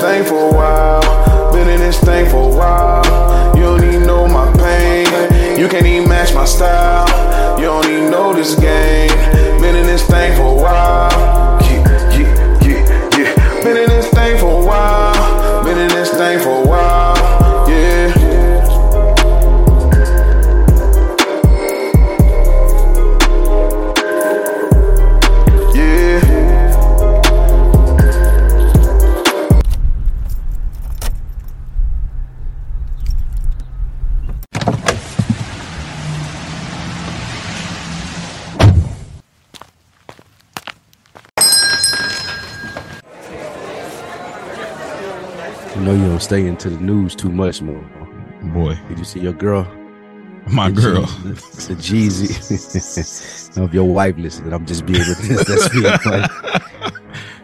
thing for a while. Been in this thing for a while. You don't even know my pain. You can't even match my style. You don't even know this game. Been in this thing for a while. Yeah, yeah, yeah, yeah. Been in this thing for a while. Been in this thing for a while. Stay into the news too much more. Boy, did you see your girl? My girl, the Jeezy. Of your wife listening. I'm just being with this. That's being funny.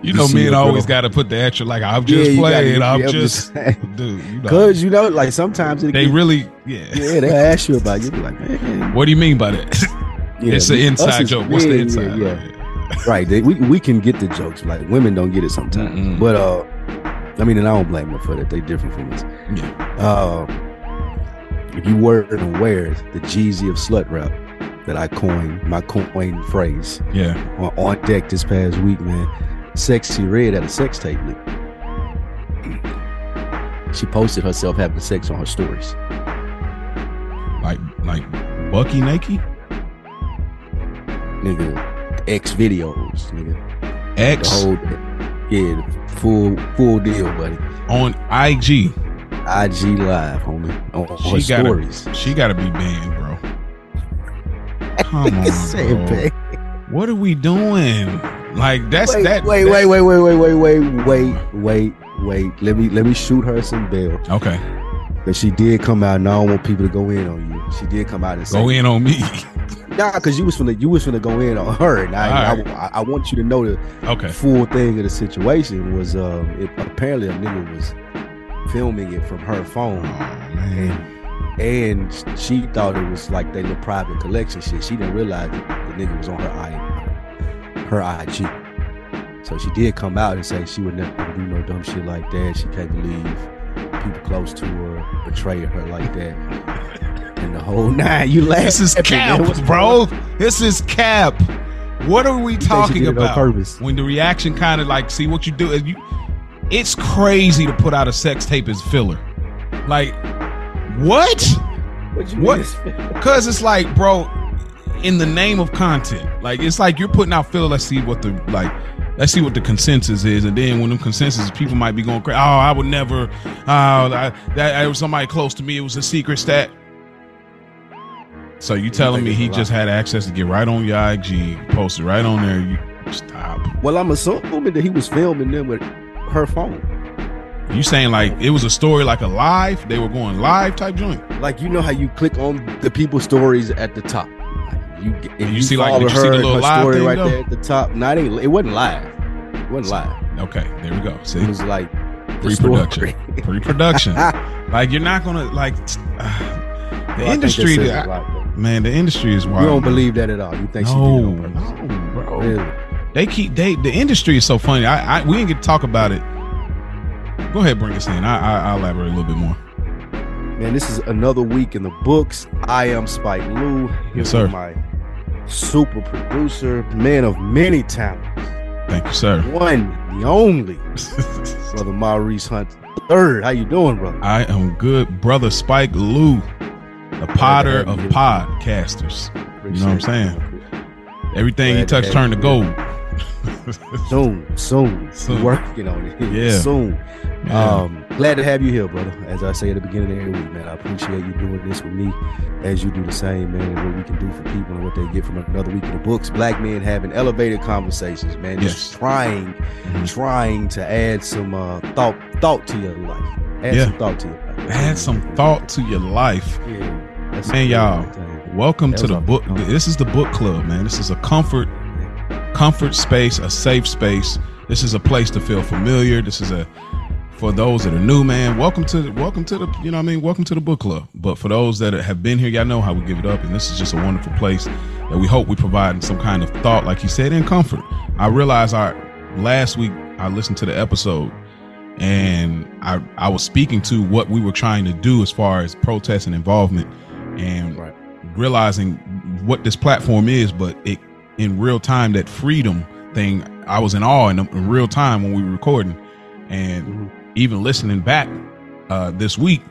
You know, men always got to put the extra like I'm just playing. I'm just, dude. You know, cause you know, like sometimes they really, yeah, they ask you about you. Be like, man, what do you mean by that? Yeah, it's an inside joke. What's the inside? Yeah. Right. We can get the jokes. Like women don't get it sometimes, but I mean, and I don't blame them for that. They different from us. Yeah. If you weren't aware, the Jeezy of slut rap that I coined, my coined phrase. Yeah. On Deck this past week, man. Sexy Red had a sex tape leak. She posted herself having sex on her stories. Like Bucky Nakey? Nigga. X videos, nigga. X? The whole, yeah, full deal, buddy. On IG Live, homie. On her stories. She gotta be banned, bro. Come on, bro. What are we doing? Like that's that. Wait. Let me shoot her some bail. Okay. But she did come out, and I don't want people to go in on you. She did come out and say, "Go in on me." Nah, because you was finna go in on her, and I want you to know the full thing of the situation was apparently a nigga was filming it from her phone, and she thought it was like they little private collection shit. She didn't realize that the nigga was on her IG, so she did come out and say she would never do no dumb shit like that. She can't believe people close to her betray her like that. And the whole nine, you laughing. This is cap, bro. This is cap. What are we talking about? When the reaction kind of like, see what you do. It's crazy to put out a sex tape as filler. Like, what? What? Because it's like, bro, in the name of content, like it's like you're putting out filler. Let's see what the consensus is, and then when them consensus, people might be going crazy. Oh, I would never. That was somebody close to me. It was a secret stat. So you telling me he just had access to get right on your IG, posted right on there. You stop. Well, I'm assuming that he was filming them with her phone. You saying like it was a story, like a live? They were going live type joint. Like you know how you click on the people's stories at the top. Like, you see like did you see the little live story right there at the top. No, it wasn't live. It wasn't live. Okay, there we go. See, it was like pre-production. Like you're not gonna like. The industry, man. The industry is wild. You don't believe that at all. You think she did it on purpose? No, bro. Really? The industry is so funny. We didn't get to talk about it. Go ahead, bring us in. I'll elaborate a little bit more. Man, this is another week in the books. I am Spike Lou. Yes, sir. My super producer, man of many talents. Thank you, sir. One, the only, brother Maurice Hunt III. How you doing, brother? I am good, brother Spike Lou. The potter of podcasters. You know what I'm saying? Everything he touched turned to gold. Soon. Working on it. Yeah. Soon. Yeah. Glad to have you here, brother. As I say at the beginning of every week, man, I appreciate you doing this with me as you do the same, man, and what we can do for people and what they get from another week in the books. Black men having elevated conversations, man. Yes. Just trying to add some thought to your life. Add some thought to your life. Yeah, man, y'all, welcome to the book. This is the book club, man. This is a comfort space, a safe space. This is a place to feel familiar. This is for those that are new, man. Welcome to the you know what I mean. Welcome to the book club. But for those that have been here, y'all know how we give it up, and this is just a wonderful place that we hope we provide some kind of thought, like he said, and comfort. I realized last week I listened to the episode. And I was speaking to what we were trying to do as far as protest and involvement, and right. realizing what this platform is, but it in real time, that freedom thing, I was in awe in real time when we were recording. And even listening back this week,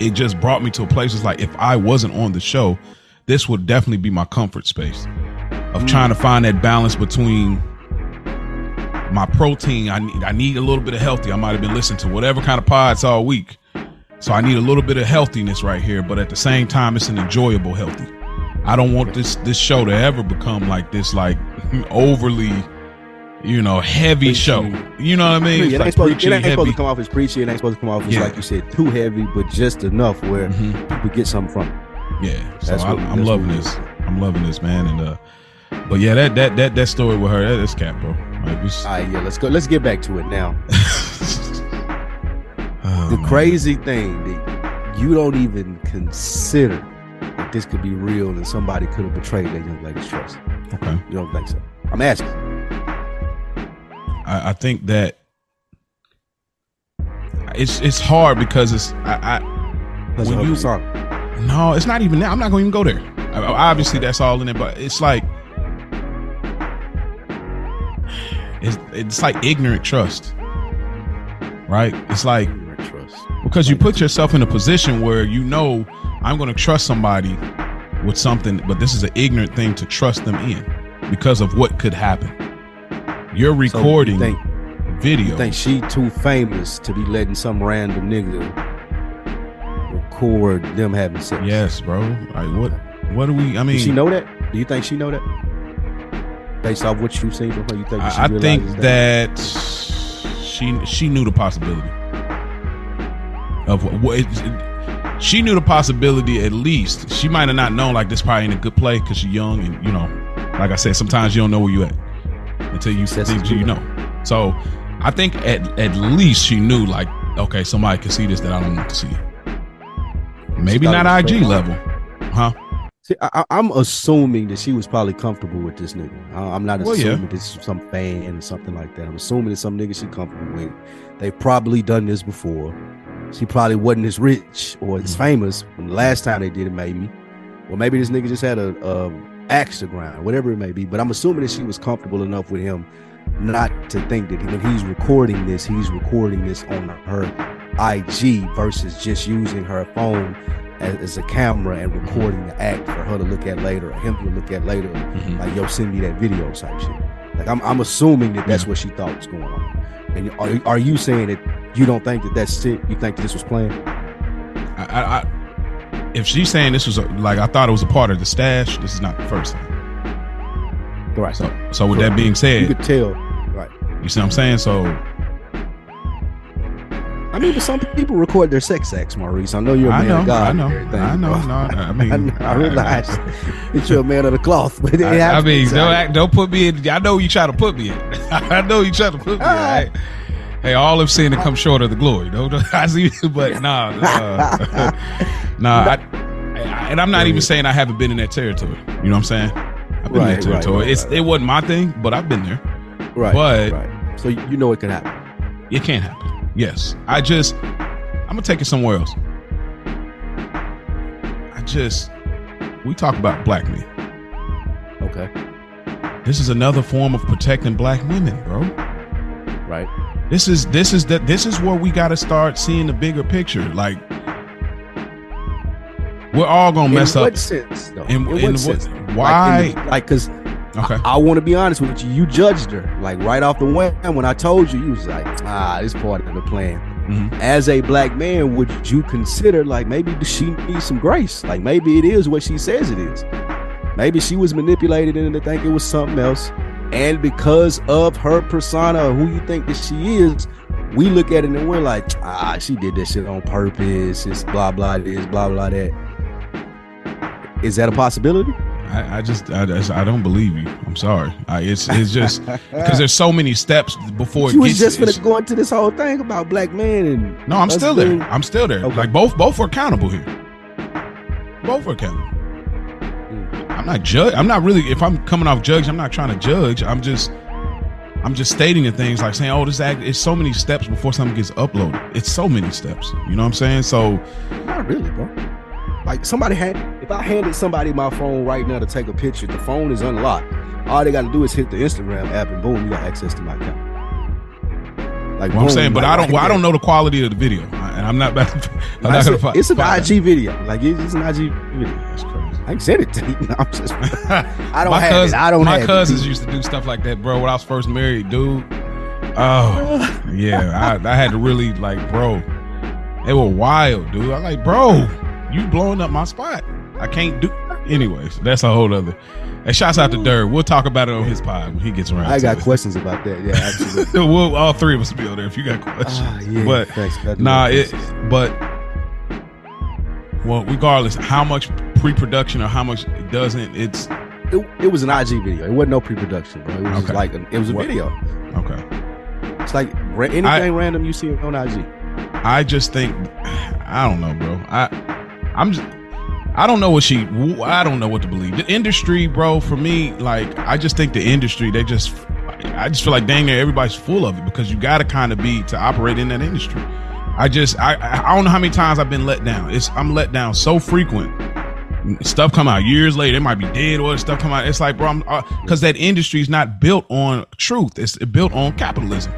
it just brought me to a place. It's like, if I wasn't on the show, this would definitely be my comfort space of trying to find that balance between my protein. I need a little bit of healthy. I might have been listening to whatever kind of pods all week, so I need a little bit of healthiness right here, but at the same time, it's an enjoyable healthy. I don't want this show to ever become like this, like overly, you know, heavy preachy. Show. You know what I mean? It ain't supposed to come off as preachy. It ain't supposed to come off as, like you said, too heavy, but just enough where people get something from it. Yeah. So I'm loving this. I'm loving this, man. And but yeah, that story with her, that's cap, bro. Like, all right, yeah, let's go. Let's get back to it now. The crazy thing that you don't even consider that this could be real and somebody could have betrayed that young lady's trust. Okay. You don't think so? I'm asking. I think that it's hard because it's No, it's not even that. I'm not going to even go there. Obviously, that's all in it, but it's like it's like ignorant trust, right? It's like because you put yourself in a position where you know I'm going to trust somebody with something, but this is an ignorant thing to trust them in because of what could happen. You're recording video. You think she too famous to be letting some random nigga record them having sex? Yes, bro. Like what do we? I mean, does she know that? Do you think she know that? Based off what you've seen from her, you think? I think that she knew the possibility of what she knew the possibility. At least she might have not known. Like, this probably ain't a good play because she's young, and you know, like I said, sometimes you don't know where you at until you think you know. So I think at least she knew, like, okay, somebody can see this that I don't want to see. Maybe not IG level. Huh? See, I'm assuming that she was probably comfortable with this nigga. I'm not assuming this is some fan or something like that. I'm assuming it's some nigga she comfortable with. They probably done this before. She probably wasn't as rich or as famous when the last time they did it, maybe. Or maybe this nigga just had a axe to grind, whatever it may be, but I'm assuming that she was comfortable enough with him not to think that when he's recording this on her IG versus just using her phone as a camera and recording the act for her to look at later, or him to look at later, like, yo, send me that video type shit. Like, I'm assuming that that's what she thought was going on. And are you saying that you don't think that that's it? You think that this was planned? I if she's saying this was I thought it was a part of the stash, this is not the first thing. Right. So with that being said, you could tell. Right. You see what I'm saying? So I mean, but some people record their sex acts, Maurice. I know you're a man of God. I realize that you're a man of the cloth, but don't put me in. I know you try to put me in. Hey, all of sin to come short of the glory. I see, but and I'm not even saying I haven't been in that territory. You know what I'm saying? I've been in that territory. It wasn't my thing, but I've been there. Right. But so you know it can happen. It can happen. Yes. I'm gonna take it somewhere else. We talk about black men. Okay. This is another form of protecting black women, bro. Right. This is where we got to start seeing the bigger picture. Like, we're all gonna mess up. In what sense? Why? Like, because I want to be honest with you. You judged her like right off the way. And when I told you, you was like, this part of the plan. As a black man, would you consider, like, maybe she needs some grace? Like, maybe it is what she says it is. Maybe she was manipulated into thinking it was something else. And because of her persona, who you think that she is, we look at it and we're like, she did that shit on purpose. It's blah, blah, this, blah, blah, that. Is that a possibility? I don't believe you. I'm sorry. It's just because there's so many steps before it gets. You was just going to this whole thing about black men. And no, I'm still there. Okay. Like, both are accountable here. Both are accountable. I'm not really, if I'm coming off judge, I'm not trying to judge. I'm just I'm just stating the things like saying, oh, this act, it's so many steps before something gets uploaded. It's so many steps. You know what I'm saying? So not really, bro. Like somebody had, if I handed somebody my phone right now to take a picture, the phone is unlocked. All they got to do is hit the Instagram app and boom, you got access to my account. Like well, boom, I'm saying, but I don't. Well, I don't know the quality of the video, and I'm not about to. I'm not gonna fight. It's an IG video. Like it's an IG video. That's crazy. I said it to you. No, I'm just, I don't have cousin, it. I don't. My cousins used to do stuff like that, bro. When I was first married, dude. Oh yeah, I had to really like, bro. They were wild, dude. I'm like, bro, you blowing up my spot. I can't do. Anyways, that's a whole other. And shouts out to Dirk. We'll talk about it on his pod when he gets around. I got questions about that. Yeah, absolutely. We'll all three of us be on there if you got questions. Yeah, but thanks, well, regardless, how much pre-production or how much it doesn't, it was an IG video. It wasn't no pre-production, bro. It was just like it was a video. Okay, it's like anything random you see on IG. I just think I don't know, bro. I'm just. I don't know what to believe. The industry, bro, for me, like, I just think the industry, I just feel like dang near everybody's full of it because you got to kind of be to operate in that industry. I don't know how many times I've been let down. I'm let down so frequent. Stuff come out years later. It might be dead or stuff come out. It's like, bro, because that industry is not built on truth. It's built on capitalism.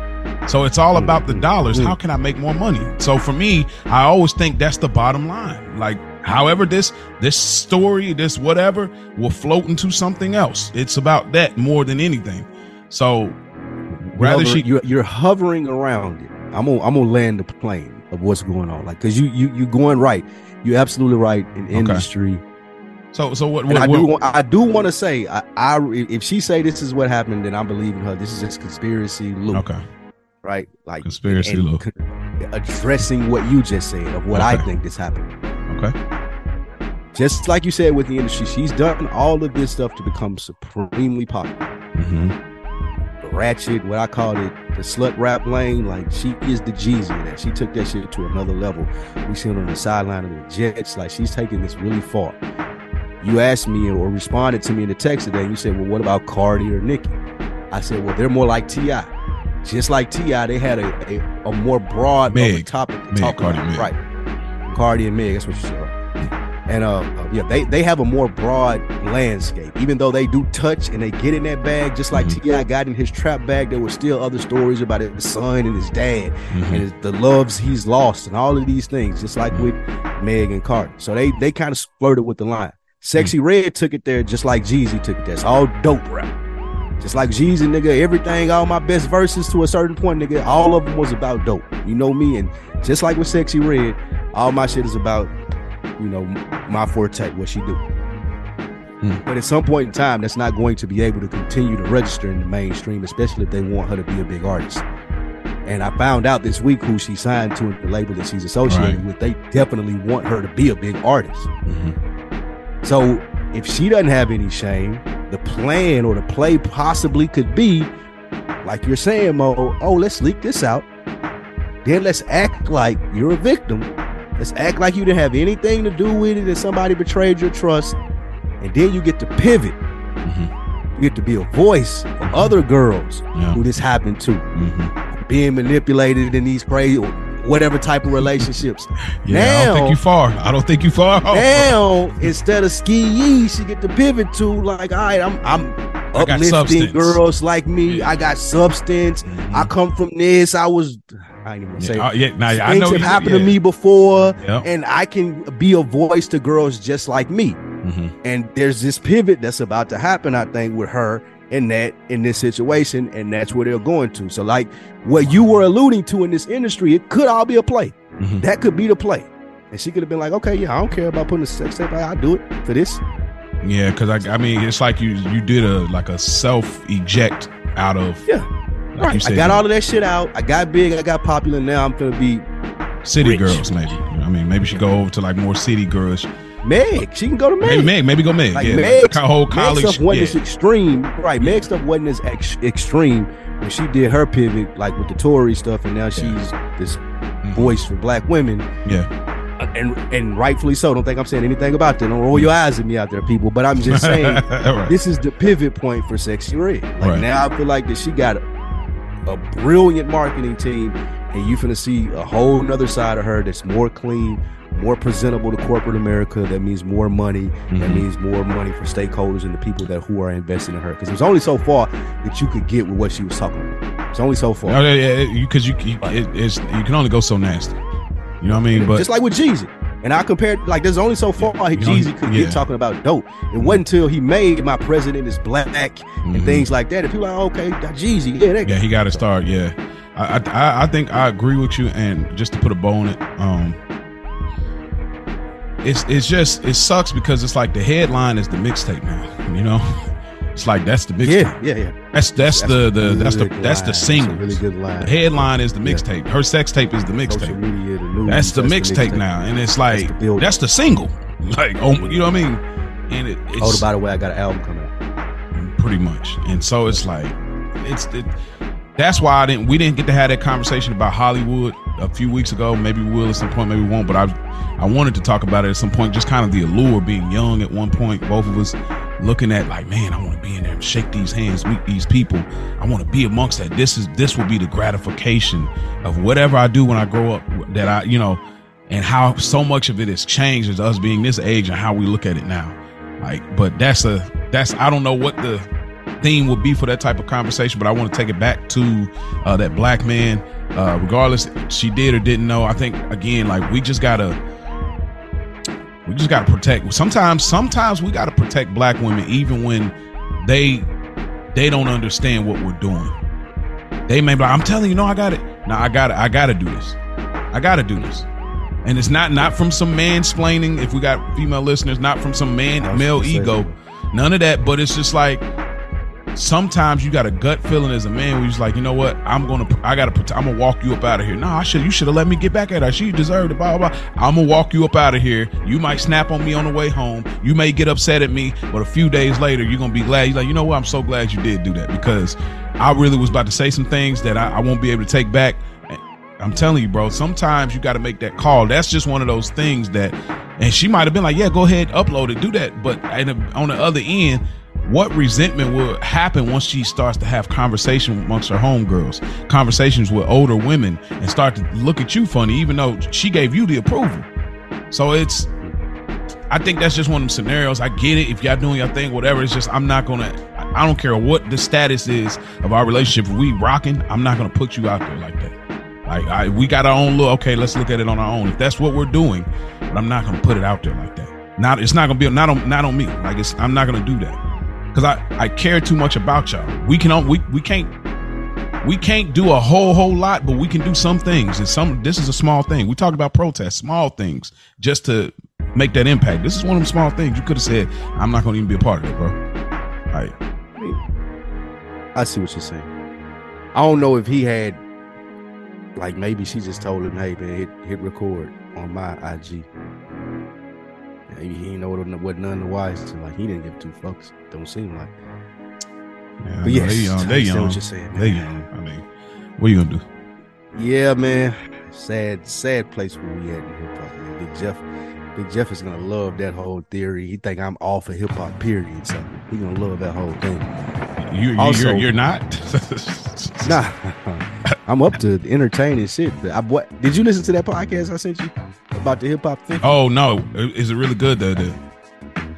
So it's all about the dollars. How can I make more money? So for me, I always think that's the bottom line. Like, however, this story, this whatever, will float into something else. It's about that more than anything. So, you're hovering around it. I'm gonna land the plane of what's going on, like because you're going right. You're absolutely right in industry. So what? I do want to say, if she say this is what happened, then I believe in her. This is just conspiracy Lou. Okay. Right, like conspiracy Lou. Addressing what you just said of what I think this happened. Okay. Just like you said with the industry, she's done all of this stuff to become supremely popular. Mm-hmm. Ratchet, what I call it, the slut rap lane, like she is the Jeezy of that. She took that shit to another level. We see her on the sideline of the Jets, like she's taking this really far. You asked me or responded to me in the text today, and you said, well, what about Cardi or Nicki? I said, well, they're more like T.I. Just like T.I., they had a more broad topic to talk about. Meg. Right. Cardi and Meg, that's what you said. And they have a more broad landscape, even though they do touch and they get in that bag, just like T.I. got in his trap bag. There were still other stories about his son and his dad and the loves he's lost and all of these things, just like with Meg and Cardi. So they kind of flirted with the line. Sexy Red took it there, just like Jeezy took it there. It's all dope rap. Just like Jeezy, nigga, everything, all my best verses to a certain point, nigga, all of them was about dope. You know me, and just like with Sexy Red, all my shit is about, you know, my forte, what she do. But at some point in time, that's not going to be able to continue to register in the mainstream, especially if they want her to be a big artist. And I found out this week who she signed to and the label that she's associated with. They definitely want her to be a big artist. So if she doesn't have any shame, the plan or the play possibly could be, like you're saying, Mo, oh, let's leak this out. Then let's act like you're a victim. Let's act like you didn't have anything to do with it and somebody betrayed your trust. And then you get to pivot. You get to be a voice for other girls who this happened to. Being manipulated in these crazy, whatever type of relationships. I don't think you far. Now, instead of ski-yee, she get to pivot to like, all right, I'm uplifting girls like me. I got substance. I come from this. I ain't even gonna say things have happened to me before, and I can be a voice to girls just like me. And there's this pivot that's about to happen, I think, with her in this situation, and that's where they're going to. So, like what you were alluding to in this industry, it could all be a play. That could be the play, and she could have been like, okay, yeah, I don't care about putting a sex tape. I'll do it for this. Yeah, because I mean, it's like you did a self eject out of Like I got all of that shit out. I got big. I got popular. Now I'm gonna be city rich. Girls. Maybe I mean maybe she go over to like more city girls. Meg, she can go to Meg. Maybe go Meg. Like Meg's, whole college Meg stuff wasn't as extreme, right? Meg stuff wasn't as extreme when she did her pivot, like with the Tory stuff, and now she's this voice for black women. And rightfully so. Don't think I'm saying anything about that. Don't roll your eyes at me out there, people. But I'm just saying, this is the pivot point for Sexy Red. Like now, I feel like that she got a brilliant marketing team, and you're finna see a whole nother side of her that's more clean, more presentable to corporate America. That means more money. Mm-hmm. That means more money for stakeholders and the people that who are investing in her. Because there's only so far that you could get with what she was talking about. It's only so far. Because you can only go so nasty. You know what I mean? But just like with Jeezy. And I compared, like, there's only so far Jeezy could get talking about dope. It wasn't until he made My President is Black and things like that. And people are like, okay, Jeezy. Yeah, he got to start. Yeah. I think I agree with you. And just to put a bow on it, it's just, it sucks because it's like the headline is the mixtape now, you know? It's like, that's the mixtape. Yeah. That's the single. Really good line. The headline is the mixtape. Her sex tape is the mixtape. That's the mixtape now, and it's like that's the single. Like, oh, you know what I mean? And it's oh, by the way, I got an album coming out. Pretty much, and so it's like that's why we didn't get to have that conversation about Hollywood a few weeks ago. Maybe we will at some point, maybe we won't. But I wanted to talk about it at some point. Just kind of the allure of being young at one point. Both of us. Looking at like, man, I want to be in there and shake these hands, meet these people. I want to be amongst that. This will be the gratification of whatever I do when I grow up, that I, you know, and how so much of it has changed as us being this age and how we look at it now. Like, but that's I don't know what the theme would be for that type of conversation, but I want to take it back to that black man. Regardless, she did or didn't know. I think again, like we just gotta protect. Sometimes we gotta protect black women, even when they don't understand what we're doing. They may be like, "I'm telling you, no, I got it. No, I gotta do this. I gotta do this." And it's not from some mansplaining. If we got female listeners, not from some male ego, none of that. But it's just like sometimes you got a gut feeling as a man where you're just like, you know what, I'm gonna walk you up out of here. No, you should have let me get back at her. She deserved it, blah, blah, blah. I'm gonna walk you up out of here. You might snap on me on the way home. You may get upset at me, but a few days later, you're gonna be glad. You're like, you know what, I'm so glad you did do that because I really was about to say some things that I won't be able to take back. I'm telling you, bro, sometimes you gotta make that call. That's just one of those things that, and she might've been like, yeah, go ahead, upload it, do that. But on the other end, what resentment will happen once she starts to have conversation amongst her homegirls, conversations with older women, and start to look at you funny, even though she gave you the approval. So I think that's just one of them scenarios. I get it. If y'all doing your thing, whatever, it's just, I don't care what the status is of our relationship. If we rocking, I'm not going to put you out there like that. Like we got our own look. Okay, let's look at it on our own. If that's what we're doing, but I'm not going to put it out there like that. It's not going to be not on me. Like I'm not going to do that. Cause I care too much about y'all. We can't do a whole lot, but we can do some things. And this is a small thing. We talked about protests, small things, just to make that impact. This is one of them small things. You could have said, "I'm not gonna even be a part of it, bro." All right. I see what you're saying. I don't know if he had, like, maybe she just told him, "Hey, man, hit record on my IG." He didn't know what none of the wise. Like, he didn't give two fucks. Don't seem like. Yeah, but yes, they young. What you're saying, man. They young. I mean, what are you gonna do? Yeah, man. Sad place where we at in hip hop. Big Jeff is gonna love that whole theory. He think I'm all for hip hop. Period. So he gonna love that whole thing. You're not. Nah, I'm up to entertaining shit. Did you listen to that podcast I sent you about the hip hop thing? Oh no, is it really good though? Dude?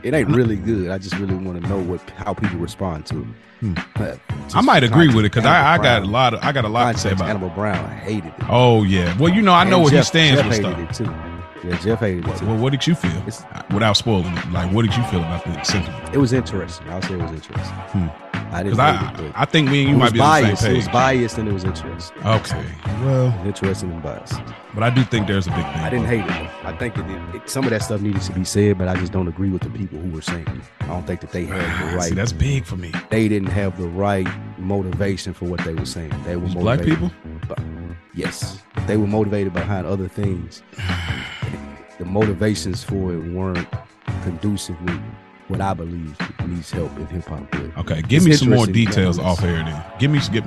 It ain't really good. I just really want to know how people respond to it. I might agree with it because I got a lot to say about it. Animal Brown, I hated it. Oh yeah, well, you know, I know where he stands with stuff. It too. Yeah, Jeff hated it too. Well, what did you feel? Without spoiling it, like, what did you feel about the sentiment? It was interesting. I'll say it was interesting. I think me and you might be on the same page. It was biased and it was interesting. Okay, well, interesting and biased. But I do think there's a big thing. I didn't hate it. I think that some of that stuff needed to be said, but I just don't agree with the people who were saying it. I don't think that they had the right. See, that's big for me. They didn't have the right motivation for what they were saying. They were motivated. Black people? Yes, they were motivated behind other things. The motivations for it weren't conducive with what I believe needs help in hip hop. Okay, give me some more details off air then. Give me some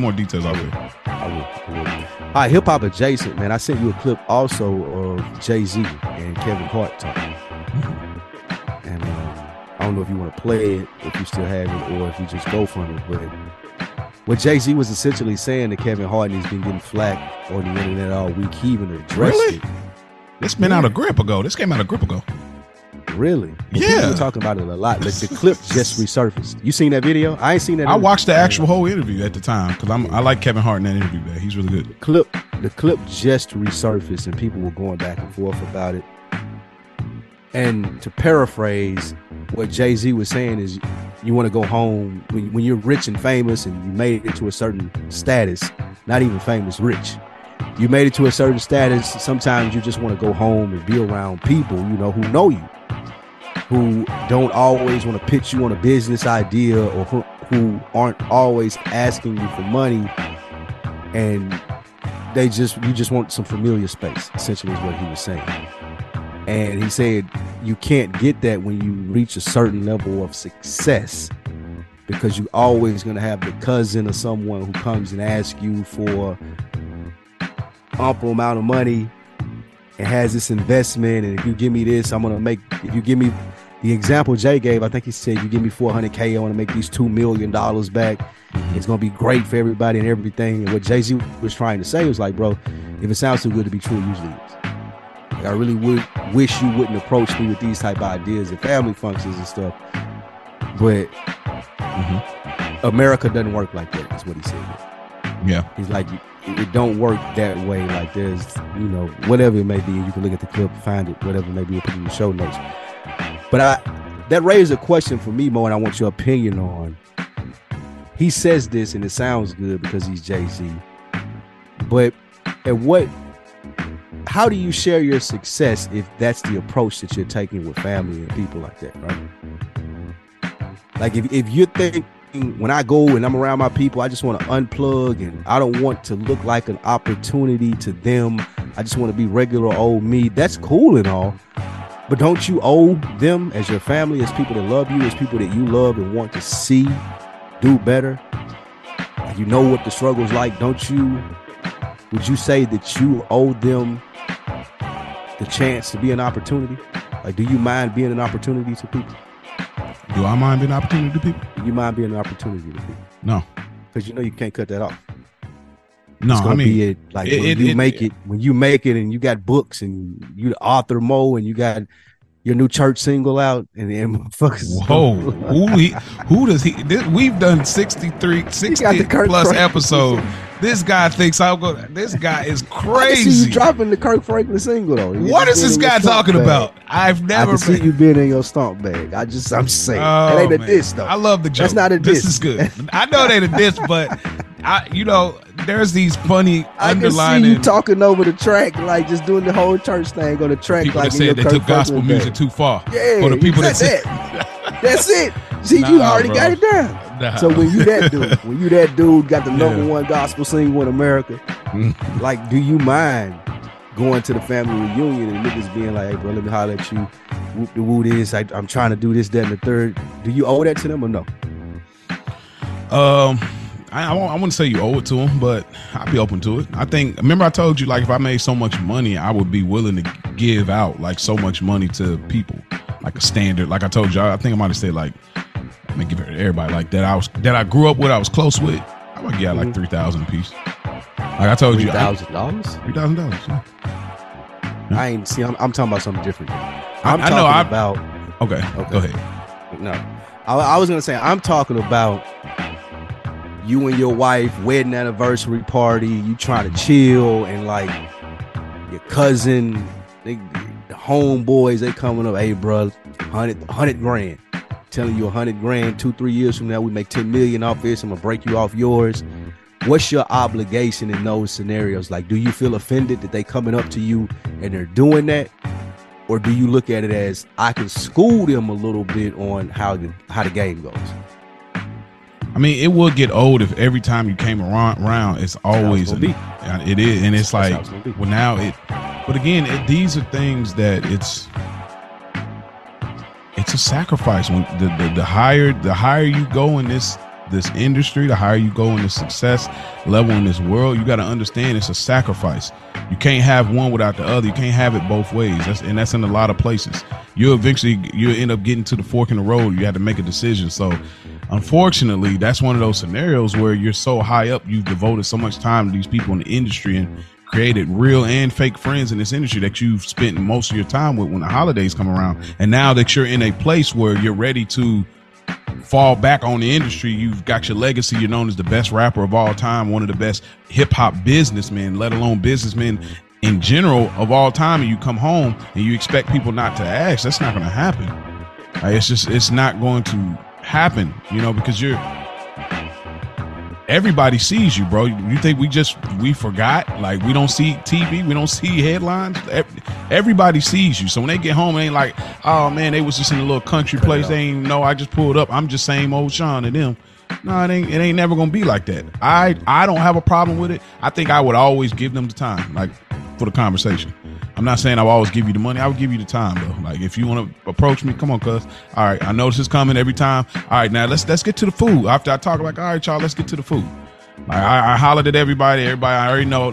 more details off air. I will. All right, hip hop adjacent, man. I sent you a clip also of Jay-Z and Kevin Hart talking. And I don't know if you want to play it, if you still have it, or if you just go from it. But What Jay-Z was essentially saying to Kevin Hart, and he's been getting flack on the internet all week. He even addressed it. This been out a grip ago. This came out a grip ago. Really? Well, yeah. We're talking about it a lot. Like, the clip just resurfaced. You seen that video? I ain't seen that. I watched the actual whole interview at the time because I like Kevin Hart in that interview, man. He's really good. The clip just resurfaced, and people were going back and forth about it. And to paraphrase, what Jay-Z was saying is, you want to go home when you're rich and famous and you made it to a certain status, not even famous, rich. You made it to a certain status. Sometimes you just want to go home and be around people, you know you, who don't always want to pitch you on a business idea or who aren't always asking you for money. And you just want some familiar space, essentially is what he was saying. And he said, you can't get that when you reach a certain level of success, because you're always going to have the cousin or someone who comes and asks you for ample amount of money and has this investment. And if you give me this, I'm going to make, if you give me the example Jay gave, I think he said, you give me $400K, I want to make these $2 million back. It's going to be great for everybody and everything. And what Jay-Z was trying to say was like, bro, if it sounds too good to be true, usually it is. I really would wish you wouldn't approach me with these type of ideas and family functions and stuff. But America doesn't work like that, is what he said. Yeah. He's like, it don't work that way. Like, there's, whatever it may be, you can look at the clip, find it, whatever it may be, put it in the show notes. But that raised a question for me, Mo, and I want your opinion on. He says this and it sounds good because he's Jay-Z. But how do you share your success if that's the approach that you're taking with family and people like that, right? Like, if you're thinking, when I go and I'm around my people, I just want to unplug and I don't want to look like an opportunity to them. I just want to be regular old me. That's cool and all, but don't you owe them as your family, as people that love you, as people that you love and want to see do better? You know what the struggle's like. Would you say that you owe them the chance to be an opportunity? Like, do you mind being an opportunity to people? Do I mind being an opportunity to people? You mind being an opportunity to people? No, because you can't cut that off. No, I mean, be when you make it, and you got books, and you the author, Mo, and you got your new church single out, and motherfuckers. Whoa, who does he? We've done 60 plus episodes. This guy thinks I'll go. This guy is crazy. I see you dropping the Kirk Franklin single though. What is this guy talking about? I can see you being in your stomp bag. I'm saying it ain't a diss though. I love the joke. That's not a diss. This is good. I know it ain't a diss, but there's these funny underlining. I can see you talking over the track, like just doing the whole church thing on the track. People that said they took gospel music too far. Yeah, for the people that said that's it. See, you already got it down. So when you that dude got the number one gospel single in America, like, do you mind going to the family reunion and niggas being like, hey bro, let me holler at you, whoop the woo this, I'm trying to do this, that, and the third? Do you owe that to them or no? I wouldn't say you owe it to them, but I'd be open to it. I think, remember I told you, like, if I made so much money, I would be willing to give out like so much money to people, like a standard. Like I told you, I think I might have said like, I mean, give it to everybody like that I grew up with, I was close with. I would get like $3,000 a piece. Like I told you, $3,000. $3,000. Yeah. I ain't see. I'm talking about something different. I'm talking about. Okay. Go ahead. No, I was gonna say I'm talking about you and your wife wedding anniversary party. You trying to chill and like your cousin, the homeboys, they coming up. Hey, bro, $100,000. Telling you $100,000, 2-3 years from now, we make $10 million off this. I'm gonna break you off yours. What's your obligation in those scenarios? Like, do you feel offended that they coming up to you and they're doing that, or do you look at it as I can school them a little bit on how the game goes? I mean, it would get old if every time you came around, it's always it is, and it's like well now it. But again, these are things that it's. It's a sacrifice. When the higher you go in this industry, the higher you go in the success level in this world, you got to understand it's a sacrifice. You can't have one without the other. You can't have it both ways. That's in a lot of places. You'll end up getting to the fork in the road. You have to make a decision. So unfortunately, that's one of those scenarios where you're so high up, you've devoted so much time to these people in the industry and created real and fake friends in this industry that you've spent most of your time with when the holidays come around. And now that you're in a place where you're ready to fall back on the industry, you've got your legacy, you're known as the best rapper of all time, one of the best hip-hop businessmen, let alone businessmen in general of all time, and you come home and you expect people not to ask. That's not going to happen. It's just, it's not going to happen, you know, because you're, everybody sees you, bro. You think we forgot? Like, we don't see TV, we don't see headlines. Everybody sees you. So when they get home, they ain't like, oh man, they was just in a little country place, they ain't know I just pulled up, I'm just same old Sean to them. No, it ain't never gonna be like that. I don't have a problem with it. I think I would always give them the time, like, for the conversation. I'm not saying I'll always give you the money. I would give you the time, though. Like, if you want to approach me, come on, cuz. All right, I notice it's coming every time. All right, now let's get to the food. After I talk, like, all right, y'all, let's get to the food. Like, I hollered at everybody. I already know.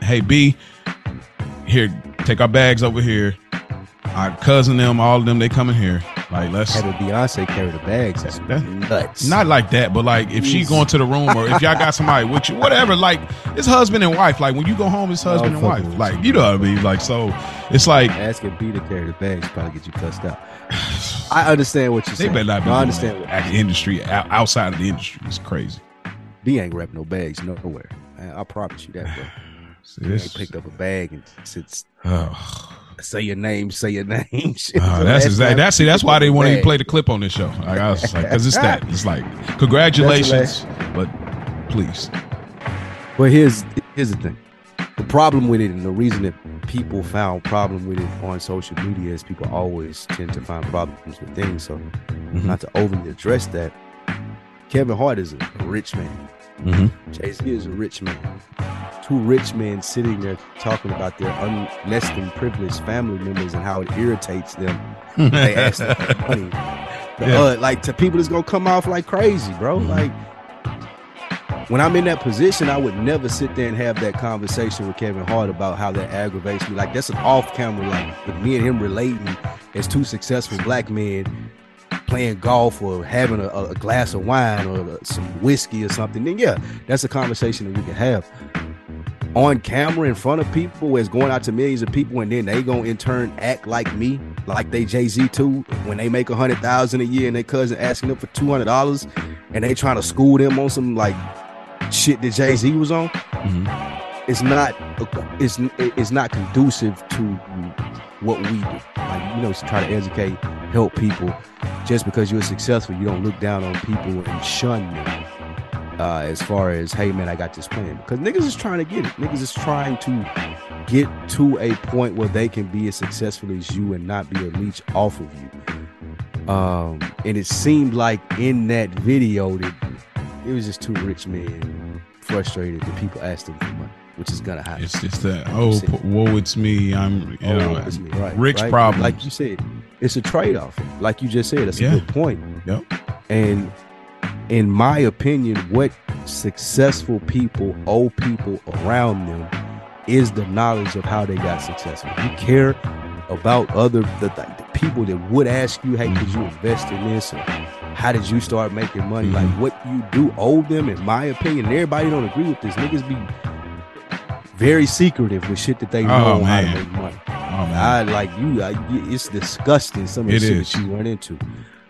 Hey, B, here, take our bags over here. Our cousin them, all of them, they coming here. Like, let's have Beyonce carry the bags. That's nuts. Not like that, but like, if she going to the room, or if y'all got somebody with you, whatever, like, it's husband and wife. Like, when you go home, it's husband and wife. Like, you know what I mean? Like, so it's like asking B to carry the bags probably get you cussed out. I understand what you're saying. They better not be. I understand what at the industry, outside of the industry. It's crazy. B ain't wrapping no bags nowhere. I promise you that, bro. See, B ain't picked up a bag and sits. Say your name. Say your name. That's exactly. That's why they wanted to play the clip on this show. Like, I was like, because it's that. It's like, congratulations, but please. Well, here's the thing. The problem with it, and the reason that people found problem with it on social media, is people always tend to find problems with things. So, not to overly address that. Kevin Hart is a rich man. Jay-Z is a rich man. Two rich men sitting there talking about their less than privileged family members and how it irritates them when they ask them for money. Like, to people, it's gonna come off like crazy, bro. Like, when I'm in that position, I would never sit there and have that conversation with Kevin Hart about how that aggravates me. Like, that's an off-camera, like, with me and him relating as two successful black men playing golf or having a glass of wine or some whiskey or something, then yeah, that's a conversation that we can have. On camera in front of people, it's going out to millions of people, and then they gonna in turn act like me, like they Jay-Z too, when they make $100,000 a year and their cousin asking them for $200 and they trying to school them on some like shit that Jay-Z was on. It's not conducive to what we do. Like, you know, try to educate, help people. Just because you're successful, you don't look down on people and shun them. As far as, hey man, I got this plan, because niggas is trying to get it. Niggas is trying to get to a point where they can be as successful as you and not be a leech off of you. And it seemed like in that video that it was just two rich men frustrated that people asked them for money, which is gonna happen. It's just that, oh, woe it's me, I'm, you know, Rick's problem. Like you said, it's a trade-off. Like you just said, that's a good point. Yep. And in my opinion, what successful people owe people around them is the knowledge of how they got successful. You care about the people that would ask you, hey, could you invest in this? Or how did you start making money? Like, what you do owe them, in my opinion. Everybody don't agree with this. Niggas be very secretive with shit that they know how to make money. It's disgusting some of the shit that you run into.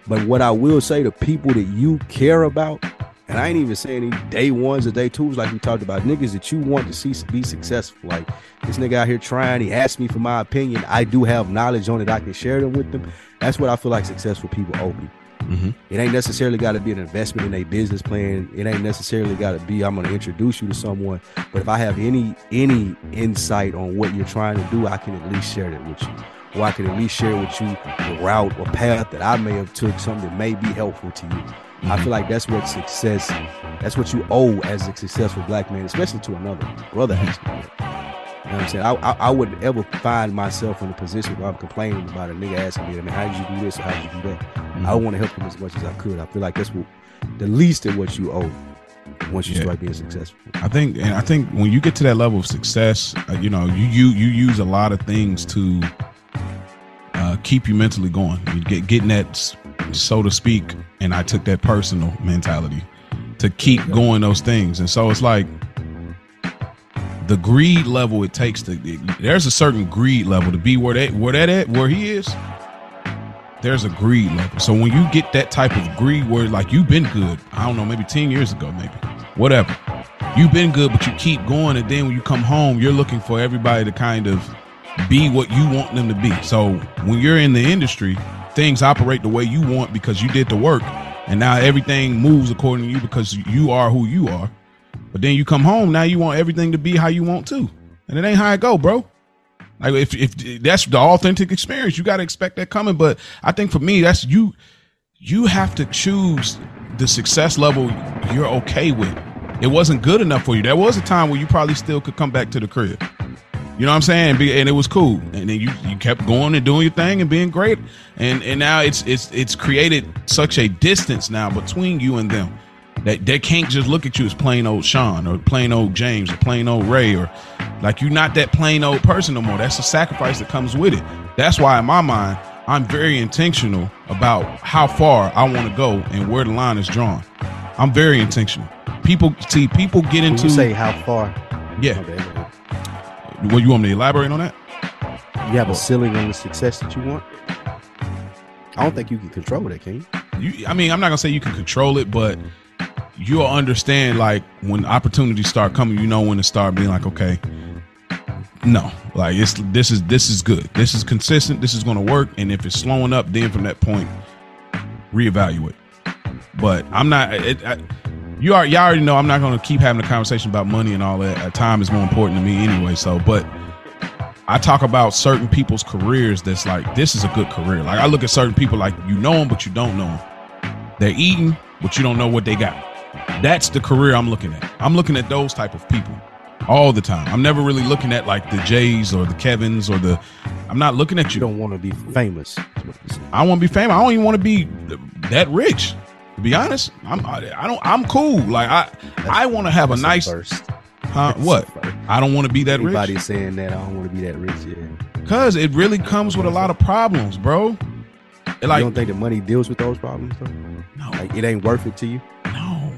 But what I will say to people that you care about, and I ain't even saying any day ones or day twos like we talked about, niggas that you want to see be successful. Like, this nigga out here trying, he asked me for my opinion. I do have knowledge on it. I can share them with them. That's what I feel like successful people owe me. It ain't necessarily got to be an investment in a business plan. It ain't necessarily got to be I'm going to introduce you to someone. But if I have any insight on what you're trying to do, I can at least share that with you. Or I can at least share with you the route or path that I may have took, something that may be helpful to you. I feel like that's what success, that's what you owe as a successful black man, especially to another brother. You know what I'm saying? I wouldn't ever find myself in a position where I'm complaining about a nigga asking me, I mean, how did you do this or how did you do that? I want to help them as much as I could. I feel like that's what, the least of what you owe once you start being successful. I think when you get to that level of success, you know, you use a lot of things to keep you mentally going. You getting that, so to speak, And I took that personal mentality to keep going those things. And so it's like the greed level it takes to, there's a certain greed level to be where he is. There's a greed level. So when you get that type of greed where like you've been good, I don't know, maybe 10 years ago, maybe whatever, you've been good, but you keep going. And then when you come home, you're looking for everybody to kind of be what you want them to be. So when you're in the industry, things operate the way you want because you did the work, and now everything moves according to you because you are who you are. But then you come home, now you want everything to be how you want to, and it ain't how it go, bro. Like if that's the authentic experience, you got to expect that coming. But I think for me, that's you have to choose the success level you're okay with. It wasn't good enough for you. There was a time where you probably still could come back to the crib. You know what I'm saying? And it was cool. And then you kept going and doing your thing and being great. And now it's created such a distance now between you and them that they can't just look at you as plain old Sean or plain old James or plain old Ray, or like you're not that plain old person no more. That's a sacrifice that comes with it. That's why in my mind, I'm very intentional about how far I want to go and where the line is drawn. I'm very intentional. People get into... When you say how far? Yeah. Okay. Well, you want me to elaborate on that? You have a ceiling on the success that you want? I don't think you can control that, can you? I mean, I'm not going to say you can control it, but you'll understand, like, when opportunities start coming, you know when to start being like, okay, no. Like, this is good. This is consistent. This is going to work. And if it's slowing up, then from that point, reevaluate. But I'm not... Y'all already know I'm not going to keep having a conversation about money and all that. Time is more important to me anyway. So, but I talk about certain people's careers that's like, this is a good career. Like I look at certain people like, you know them, but you don't know them. They're eating, but you don't know what they got. That's the career I'm looking at. I'm looking at those type of people all the time. I'm never really looking at like the Jays or the Kevins or the... I'm not looking at you. You don't want to be famous. I want to be famous. I don't even want to be that rich. To be honest, I'm cool. Like I want to have a nice first. What? I don't want to be that rich. Everybody's saying that I don't want to be that rich. Yeah, because it really comes with a lot of problems, bro. It, like, you don't think the money deals with those problems, though? No, like it ain't worth it to you. No,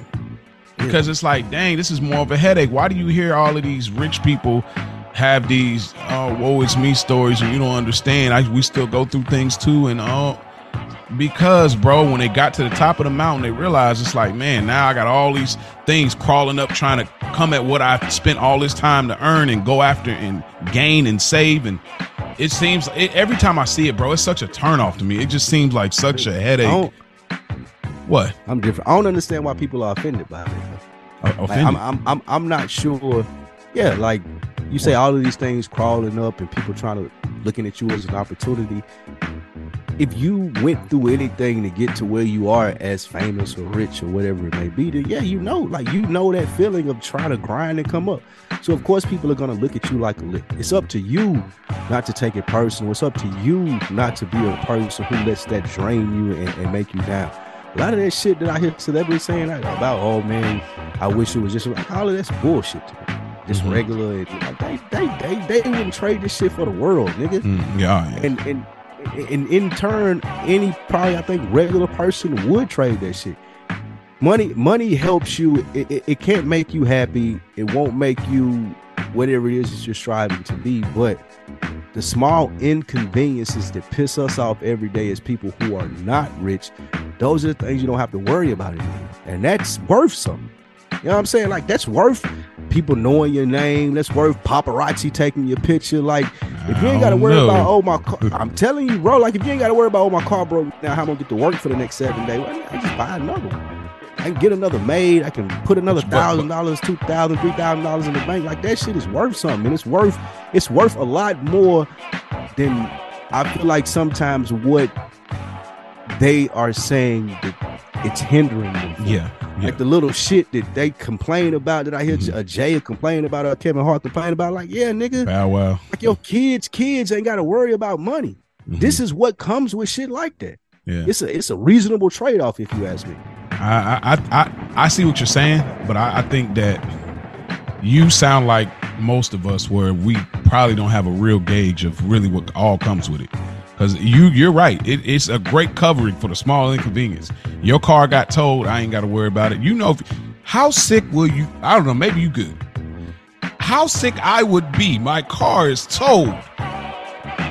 because it's like, dang, this is more of a headache. Why do you hear all of these rich people have these woe is me stories, and you don't understand? We still go through things too, and all. Because, bro, when they got to the top of the mountain, they realized it's like, man, now I got all these things crawling up trying to come at what I spent all this time to earn and go after and gain and save. And it seems every time I see it, bro, it's such a turnoff to me. It just seems like such a headache. What? I'm different. I don't understand why people are offended by it. Like, I'm not sure. Yeah, like you say, all of these things crawling up and people trying to looking at you as an opportunity. If you went through anything to get to where you are as famous or rich or whatever it may be, then yeah, you know that feeling of trying to grind and come up. So of course people are going to look at you like a lick. It's up to you not to take it personal. It's up to you not to be a person who lets that drain you and make you down. A lot of that shit that I hear celebrities saying about, oh man, I wish it was just like, all of that's bullshit to me. Just regular. Like, they wouldn't trade this shit for the world, nigga. Yeah. And in turn, any probably I think regular person would trade that shit. Money helps you. It can't make you happy. It won't make you whatever it is that you're striving to be. But the small inconveniences that piss us off every day as people who are not rich, those are the things you don't have to worry about anymore. And that's worth something. You know what I'm saying? Like that's worth people knowing your name. That's worth paparazzi taking your picture. Like if you ain't got to worry about, oh my car, I'm telling you, bro. Like if you ain't got to worry about, oh my car broke now, how I'm gonna get to work for the next 7 days? Well, I just buy another one. I can get another made. I can put another $1,000, $2,000, $3,000 in the bank. Like that shit is worth something, and it's worth a lot more than I feel like sometimes what they are saying that it's hindering them. Yeah. Like the little shit that they complain about that I hear Jay complain about, Kevin Hart complain about, like, yeah, nigga. Bow wow. Like your kids ain't got to worry about money. This is what comes with shit like that. Yeah. It's a reasonable trade-off if you ask me. I see what you're saying, but I think that you sound like most of us where we probably don't have a real gauge of really what all comes with it. Because you're right. It's a great covering for the small inconvenience. Your car got towed. I ain't got to worry about it. You know, how sick will you? I don't know. Maybe you could. How sick I would be. My car is towed.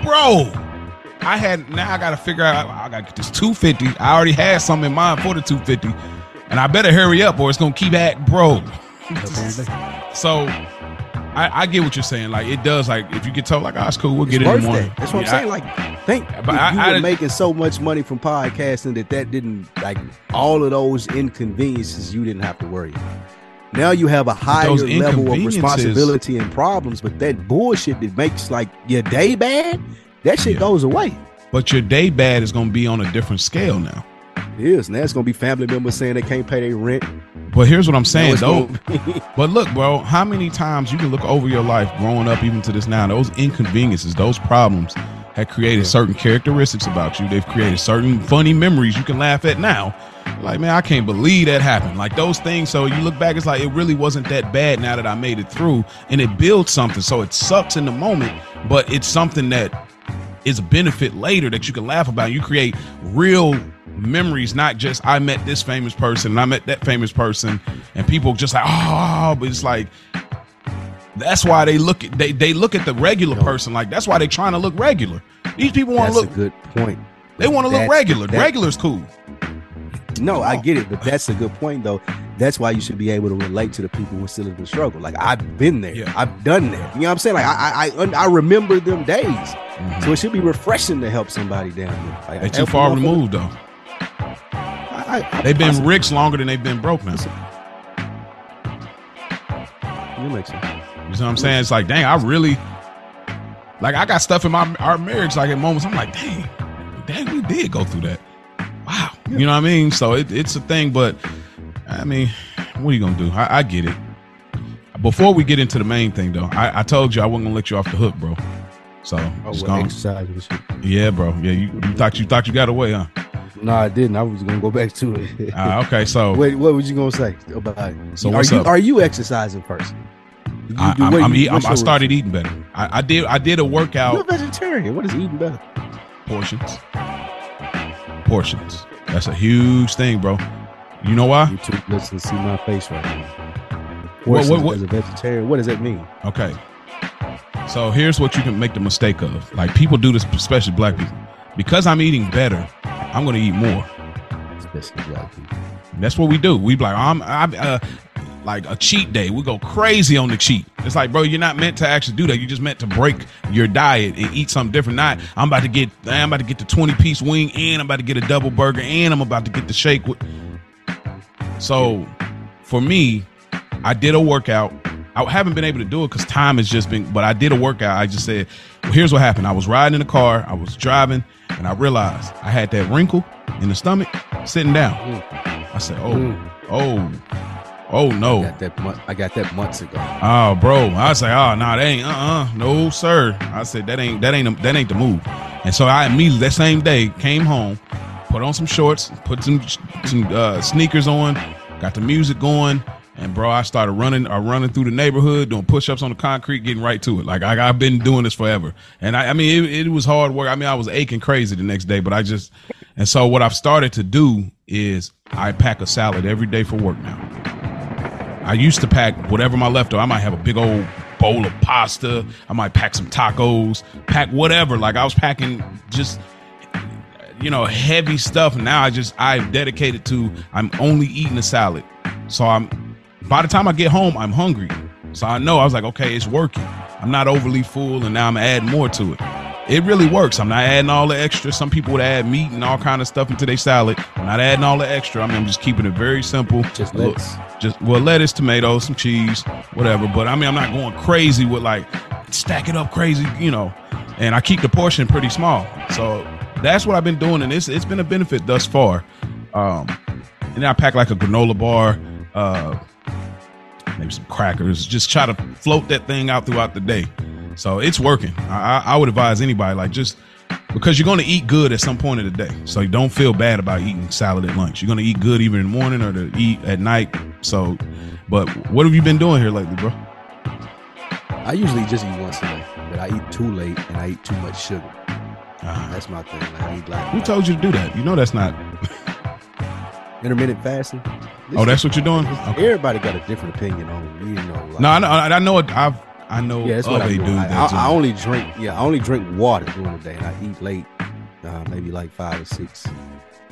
Bro, now I got to figure out. I got to get this 250. I already had something in mind for the 250. And I better hurry up or it's going to keep at bro. So I get what you're saying. Like, it does. Like, if you get told, like, oh, it's cool, we'll get it in the morning. That's what I'm saying. Like, you were making so much money from podcasting that didn't, like, all of those inconveniences you didn't have to worry about. Now you have a higher level of responsibility and problems, but that bullshit that makes, like, your day bad, that shit goes away. But your day bad is going to be on a different scale now. It is. Now it's going to be family members saying they can't pay their rent. But here's what I'm saying, though. But look, bro, how many times you can look over your life growing up even to this now, those inconveniences, those problems have created certain characteristics about you. They've created certain funny memories you can laugh at now. Like, man, I can't believe that happened. Like, those things. So you look back, it's like, it really wasn't that bad now that I made it through. And it builds something. So it sucks in the moment, but it's something that is a benefit later that you can laugh about. You create real memories, not just I met this famous person and I met that famous person and people just like, oh, but it's like, that's why they look at they look at the regular person. Like, that's why they're trying to look regular. These people want to look. That's a good point. They want to look regular. Regular's cool. No, I get it, but that's a good point, though. That's why you should be able to relate to the people who are still in the struggle. Like, I've been there. Yeah. I've done that. You know what I'm saying? Like, I remember them days. Mm-hmm. So it should be refreshing to help somebody down there. Like, they're too far removed, though. They've been rich longer than they've been broke now. You make sense. You know what I'm saying? It's like, dang, I really, like, I got stuff in our marriage, like, at moments I'm like, dang, we did go through that. Wow. Yeah. You know what I mean? So it's a thing, but I mean, what are you going to do? I get it. Before we get into the main thing, though, I told you I wasn't going to let you off the hook, bro. So just gone. Yeah, bro. Yeah, you thought you got away, huh? No, I didn't. I was gonna go back to it. Okay, so wait, what was you gonna say about it? So are you exercising first? I started eating better. I did a workout. You're a vegetarian. What is eating better? Portions. That's a huge thing, bro. You know why? You two listen to see my face right now. Portions what? As a vegetarian, what does that mean? Okay. So here's what you can make the mistake of. Like, people do this, especially black people. Because I'm eating better, I'm gonna eat more. That's what we do. We be like, I'm like a cheat day. We go crazy on the cheat. It's like, bro, you're not meant to actually do that. You're just meant to break your diet and eat something different. Not, I'm about to get the 20-piece wing, and I'm about to get a double burger, and I'm about to get the shake. So, for me, I did a workout. I haven't been able to do it because time has just been. But I did a workout. I just said, well, here's what happened. I was riding in the car. I was driving. And I realized I had that wrinkle in the stomach sitting down. I said, oh, no. I got that months ago. Oh, bro. I was like, oh, no, that ain't, no, sir. I said, that ain't the move. And so I immediately, that same day, came home, put on some shorts, put some sneakers on, got the music going. And, bro, I started running through the neighborhood, doing push-ups on the concrete, getting right to it. Like, I've been doing this forever. And, I mean, it was hard work. I mean, I was aching crazy the next day. But and so what I've started to do is I pack a salad every day for work now. I used to pack whatever my leftover. I might have a big old bowl of pasta. I might pack some tacos, pack whatever. Like, I was packing just, you know, heavy stuff. Now I've dedicated to, I'm only eating a salad. So by the time I get home, I'm hungry. So I was like, okay, it's working. I'm not overly full, and now I'm adding more to it. It really works. I'm not adding all the extra. Some people would add meat and all kind of stuff into their salad. I'm not adding all the extra. I mean, I'm just keeping it very simple. Just lettuce. Lettuce, tomatoes, some cheese, whatever. But, I mean, I'm not going crazy with, like, stack it up crazy, you know. And I keep the portion pretty small. So that's what I've been doing, and it's been a benefit thus far. And then I pack, like, a granola bar, maybe some crackers, just try to float that thing out throughout the day. So it's working. I would advise anybody, like, just because you're going to eat good at some point of the day. So you don't feel bad about eating salad at lunch. You're going to eat good either in the morning or to eat at night. So, but what have you been doing here lately, bro? I usually just eat once a day, but I eat too late and I eat too much sugar. That's my thing. Who told you to do that? You know that's not intermittent fasting. Listen, oh, that's what you're doing. Okay. Everybody got a different opinion on Like, no, I know. Yeah, that's what I do. I only drink water during the day, and I eat late, maybe like 5 or 6,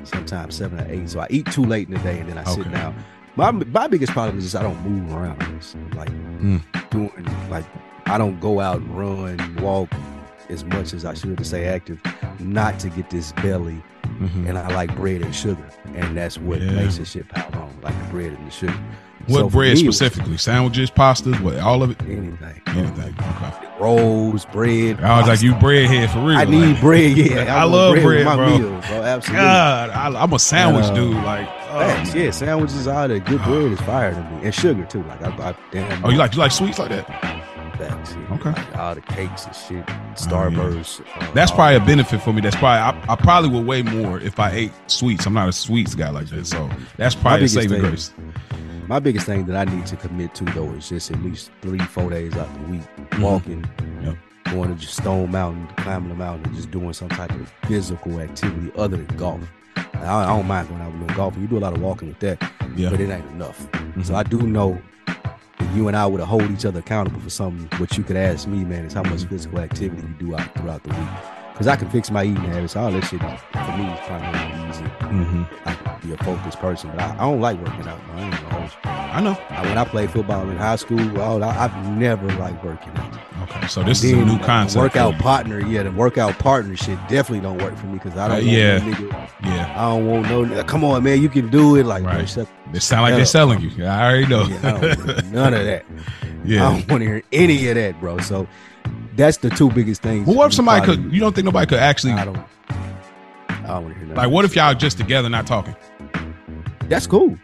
sometimes 7 or 8. So I eat too late in the day, and then I sit down. My biggest problem is just I don't move around. So like I don't go out and run, walk as much as I should to stay active, not to get this belly. Mm-hmm. And I like bread and sugar, and that's what makes this shit power on, like the bread and the sugar. What bread specifically? Sandwiches, pastas, what? All of it? Anything. Okay. Rolls, bread. I was like, you breadhead for real. I need bread. Yeah, I love bread with my meal, bro. Absolutely. God, I'm a sandwich dude. Like, sandwiches out there. Good bread is fire to me, and sugar too. Like, you like sweets like that? Okay. Like all the cakes and shit, Starburst. That's probably a benefit for me. That's probably I probably would weigh more if I ate sweets. I'm not a sweets guy like that, so that's probably a saving grace. My biggest thing that I need to commit to though is just at least 3-4 days out the week walking, going to just Stone Mountain, climbing the mountain, and just doing some type of physical activity other than golf. I don't mind going out and doing golfing. You do a lot of walking with that, but it ain't enough. Mm-hmm. So I do know. You and I would hold each other accountable for something. What you could ask me, man, is how much physical activity you do out throughout the week. Because I can fix my eating habits. All that shit, for me, is probably easy. Mm-hmm. I can be a focused person, but I don't like working out. I ain't gonna hold you. I know. When I played football in high school, I've never liked working out. Okay, so this is a new concept. The workout partner shit definitely don't work for me because I don't want no nigga. Yeah. I don't want no nigga. Come on, man, you can do it. Like, they sound like they're selling you. I already know. None of that. Yeah. I don't want to hear any of that, bro. So that's the two biggest things. Well, what if somebody could, you don't think nobody could actually? I don't want to hear that. Like, what if y'all just together not talking? That's cool.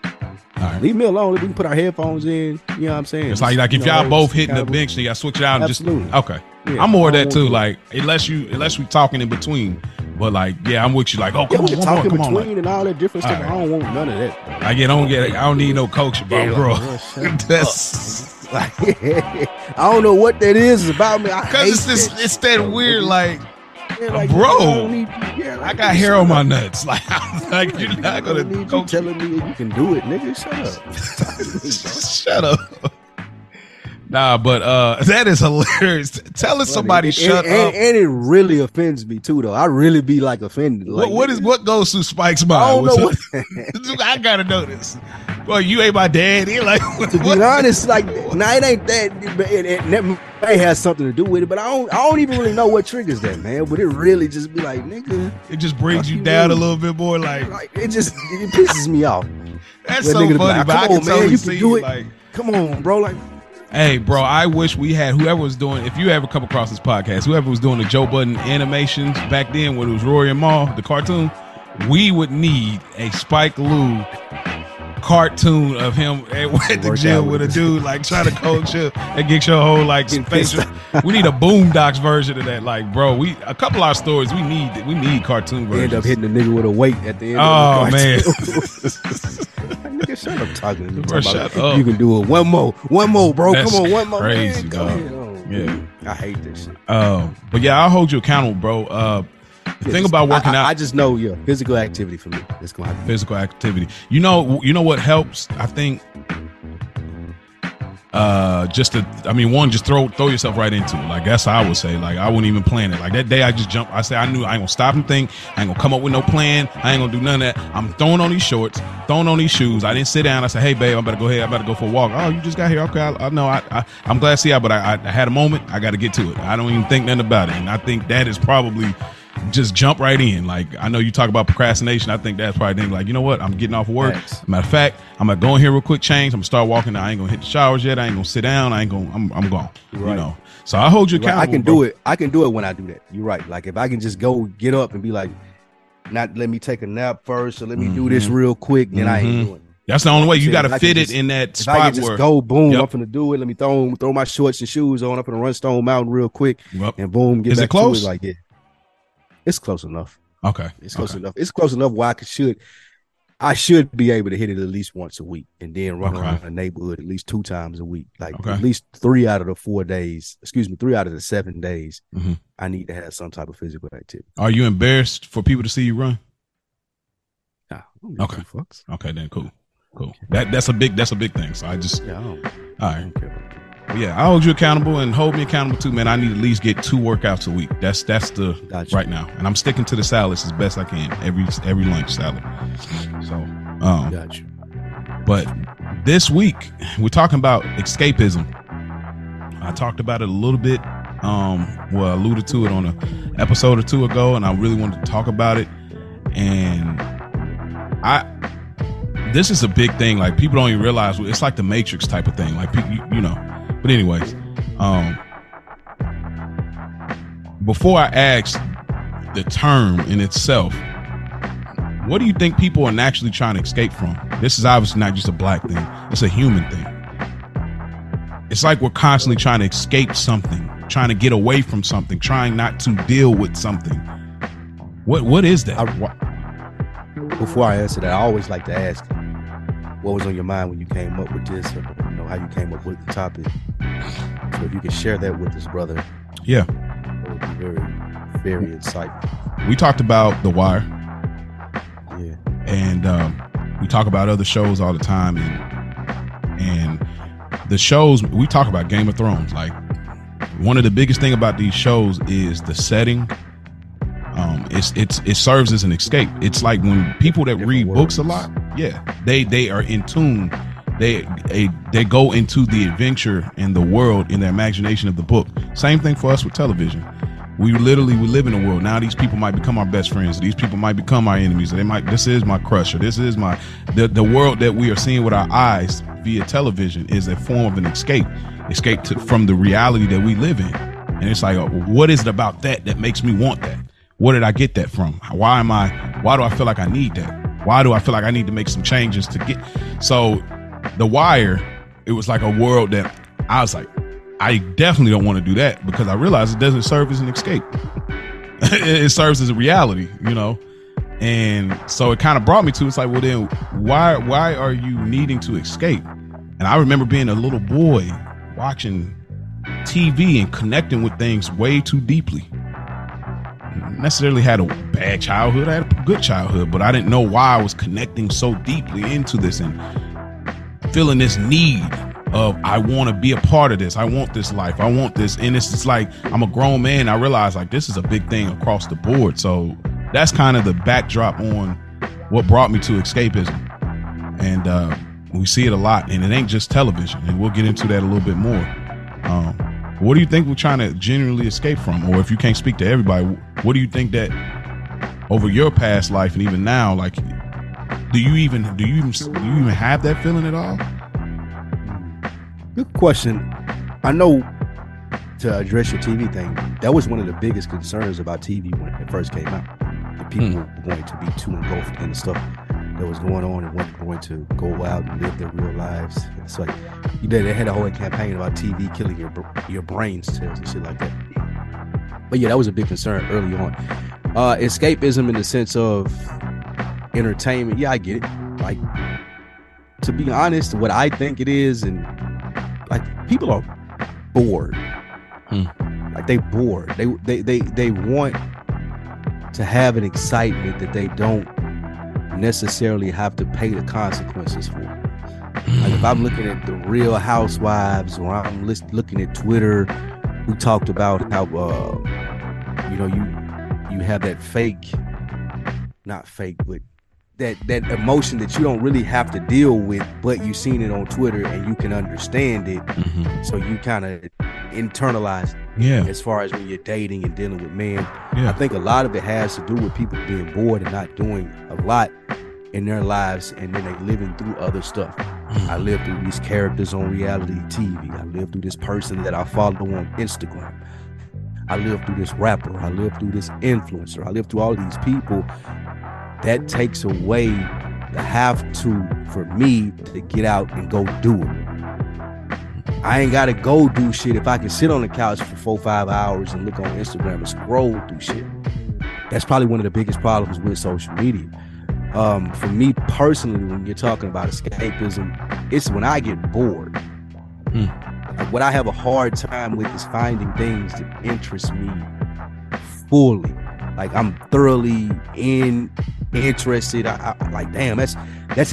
Right. Leave me alone. We can put our headphones in. You know what I'm saying? It's like if y'all both hitting the bench, then y'all switch it out. Absolutely. And okay. Yeah, I'm more of that too. Like unless we talking in between. But like, yeah, I'm with you. Like, come on, talking in between and all that different stuff. Right. I don't want none of that. Bro. Like, I don't need no coach, bro. That's like, I don't know what that is about me. Because it's that weird like. Yeah, like, bro, I got hair on my nuts. Like, I'm like, you're not gonna need you telling me you can do it, nigga. Shut up. Nah, but that is hilarious. Telling somebody shut up, and it really offends me too. Though I really be like offended. Like, what goes through Spike's mind? I don't know. I gotta know this. Well, you ain't my dad. Like, to be honest, like, nah, it ain't that. It has something to do with it, but I don't even really know what triggers that, man. But it really just be like, nigga. It just brings you down a little bit more. Like it pisses me off. That's so funny. Like, but I can totally see you. Like, come on, bro. Like, hey, bro. I wish we had whoever was doing. If you ever come across this podcast, whoever was doing the Joe Budden animations back then when it was Rory and Maul, the cartoon, we would need a Spike Lou cartoon of him at the gym with a dude like trying to coach you and get your whole like facial. We need a Boondocks version of that. Like, bro, a couple of our stories we need cartoon versions. End up hitting the nigga with a weight at the end. Oh, man. Nigga, shut up talking. Bro, shut up. You can do it. One more, bro. That's come on, one more. Crazy, man. Go ahead. Oh, yeah, I hate this shit. But yeah, I'll hold you accountable, bro. The thing about working out, I just know physical activity for me. It's gonna happen. Physical activity. You know what helps? I think just throw yourself right into it. Like, that's how I would say. Like, I wouldn't even plan it. Like, that day I just jumped. I said I knew I ain't gonna stop and think. I ain't gonna come up with no plan. I ain't gonna do none of that. I'm throwing on these shorts, throwing on these shoes. I didn't sit down. I said, hey babe, I'm about to go ahead. I'm about to go for a walk. Oh, you just got here. Okay, I know. I'm glad to see you, but I had a moment. I got to get to it. I don't even think nothing about it. And I think that is probably. Just jump right in. Like, I know you talk about procrastination. I think that's probably like, you know what? I'm getting off work. Thanks. Matter of fact, I'm gonna go in here real quick, change. I'm gonna start walking. I ain't gonna hit the showers yet. I ain't gonna sit down. I'm gone. Right. You know. So I hold you accountable. Right. I can do it. I can do it when I do that. You're right. Like, if I can just go get up and be like, not let me take a nap first, or let me do this real quick, then I ain't doing it. That's the only way. You got to fit it in that spot. If I can just go, boom, I'm finna do it. Let me throw my shorts and shoes on. I'm finna run Stone Mountain real quick, and boom, get back to it like it. It's close enough. Okay. It's close enough. Where I I should be able to hit it at least once a week and then run around the neighborhood at least 2 times a week. Like at least 3 out of the 7 days, mm-hmm. I need to have some type of physical activity. Are you embarrassed for people to see you run? Nah, okay. Okay, then cool. That's a big thing. So I just I hold you accountable and hold me accountable too, man. I need at least get 2 workouts a week. That's gotcha. Right now, and I'm sticking to the salads as best I can. Every lunch salad. So, gotcha. But this week we're talking about escapism. I talked about it a little bit. I alluded to it on an episode or two ago, and I really wanted to talk about it. And this is a big thing. Like, people don't even realize it's like the Matrix type of thing. Like, you know. But anyways, before I ask the term in itself, what do you think people are actually trying to escape from? This is obviously not just a black thing. It's a human thing. It's like we're constantly trying to escape something, trying to get away from something, trying not to deal with something. What is that? Before I answer that, I always like to ask, what was on your mind when you came up with this? Or, you know, how you came up with the topic? So if you could share that with us, brother. Yeah. It would be very, very insightful. We talked about The Wire. Yeah. And we talk about other shows all the time. And the shows, we talk about Game of Thrones. Like, one of the biggest thing about these shows is the setting. It serves as an escape. It's like when people that read books a lot, they are in tune. They go into the adventure and the world in their imagination of the book. Same thing for us with television. We live in a world now. These people might become our best friends. These people might become our enemies. Or they might. This is my crush. Or this is my the world that we are seeing with our eyes via television is a form of an escape from the reality that we live in. And it's like, what is it about that makes me want that? Where did I get that from? Why do I feel like I need that? Why do I feel like I need to make some changes to get? So The Wire, it was like a world that I was like, I definitely don't want to do that, because I realized it doesn't serve as an escape. It serves as a reality, you know? And so it kind of brought me to, it's like, well then why are you needing to escape? And I remember being a little boy watching TV and connecting with things way too deeply. Necessarily had a bad childhood. I had a good childhood, but I didn't know why I was connecting so deeply into this and feeling this need of, I want to be a part of this. I want this life. I want this. And it's just like, I'm a grown man. I realize, like, this is a big thing across the board. So that's kind of the backdrop on what brought me to escapism. And we see it a lot, and it ain't just television. And we'll get into that a little bit more. What do you think we're trying to genuinely escape from? Or if you can't speak to everybody, what do you think that over your past life and even now, like, do you even have that feeling at all? Good question. I know, to address your TV thing, that was one of the biggest concerns about TV when it first came out. The people were going to be too engulfed in the stuff that was going on and weren't going to go out and live their real lives. It's like, you know, they had a whole campaign about TV killing your brain cells and shit like that. But yeah, that was a big concern early on. Escapism in the sense of entertainment. Yeah, I get it. Like, to be honest, what I think it is, and like, people are bored. Like, they bored. They want to have an excitement that they don't necessarily have to pay the consequences for. Like, if I'm looking at the Real Housewives, or I'm looking at Twitter, who talked about how you have that not fake but that emotion that you don't really have to deal with, but you've seen it on Twitter and you can understand it, so you kind of internalize as far as when you're dating and dealing with men. I think a lot of it has to do with people being bored and not doing a lot in their lives, and then they living through other stuff. I live through these characters on reality TV. I live through this person that I follow on Instagram. I live through this rapper. I live through this influencer. I live through all these people. That takes away the have to for me to get out and go do it. I ain't gotta go do shit if I can sit on the couch for 4 or 5 hours and look on Instagram and scroll through shit. That's probably one of the biggest problems with social media. For me personally, when you're talking about escapism, it's when I get bored. Like, what I have a hard time with is finding things that interest me fully. Like, I'm thoroughly interested. I'm like, damn, that's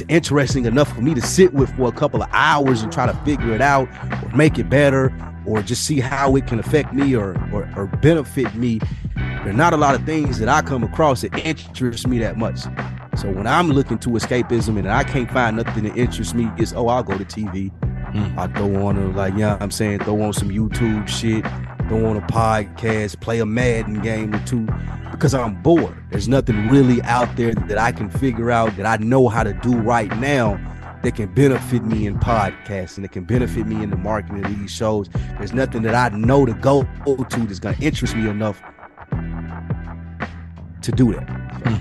interesting enough for me to sit with for a couple of hours and try to figure it out or make it better or just see how it can affect me or benefit me. There are not a lot of things that I come across that interest me that much. So when I'm looking to escapism and I can't find nothing that interests me, it's, oh, I'll go to TV. I throw on throw on some YouTube shit, throw on a podcast, play a Madden game or two, because I'm bored. There's nothing really out there that I can figure out that I know how to do right now that can benefit me in podcasting, that can benefit me in the marketing of these shows. There's nothing that I know to go to that's going to interest me enough to do that. So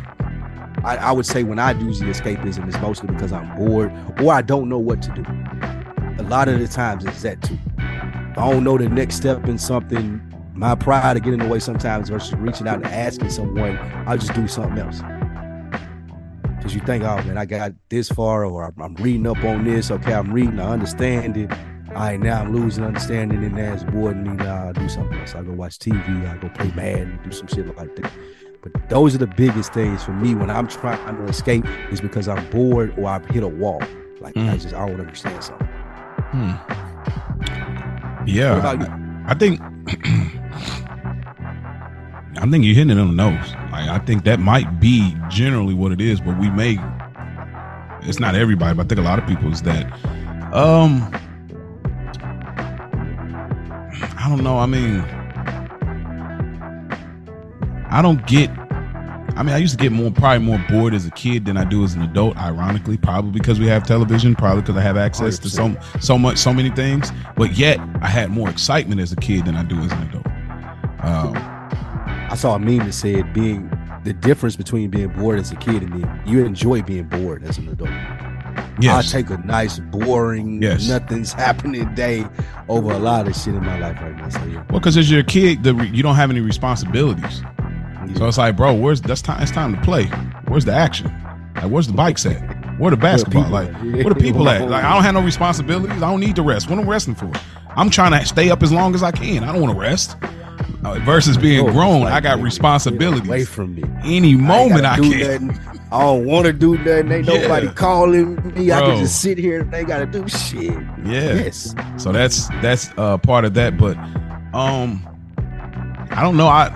I would say when I do the escapism, it's mostly because I'm bored or I don't know what to do. A lot of the times it's that too. If I don't know the next step in something, my pride to get in the way sometimes versus reaching out and asking someone, I'll just do something else. Because you think, oh man, I got this far, or I'm reading up on this. Okay, I'm reading, I understand it. All right, now I'm losing understanding and that's boring me. Now I'll do something else. I'll go watch TV, I'll go play Madden, do some shit like that. But those are the biggest things for me when I'm trying to escape, is because I'm bored or I've hit a wall. Like, I don't understand something. Yeah, I think you're hitting it on the nose. Like, I think that might be generally what it is, but it's not everybody, but I think a lot of people is that. I don't know. I mean, I used to get probably more bored as a kid than I do as an adult, ironically, probably because we have television, probably because I have access to so many things. But yet I had more excitement as a kid than I do as an adult. I saw a meme that said the difference between being bored as a kid and you enjoy being bored as an adult. Yes. I'll take a nice, boring, nothing's happening day over a lot of shit in my life right now. So, yeah. Well, because as your kid, you don't have any responsibilities. So it's like, bro, it's time to play. Where's the action? Like, where's the bikes at? Where the basketball? Where the people at? Like, I don't have no responsibilities. I don't need to rest. What am I resting for? I'm trying to stay up as long as I can. I don't want to rest. Versus being grown, I got responsibilities. Away from me. Any moment I can. Nothing. I don't want to do nothing. Ain't nobody calling me. Bro. I can just sit here. They got to do shit. Yeah. Yes. So that's part of that. But I don't know. I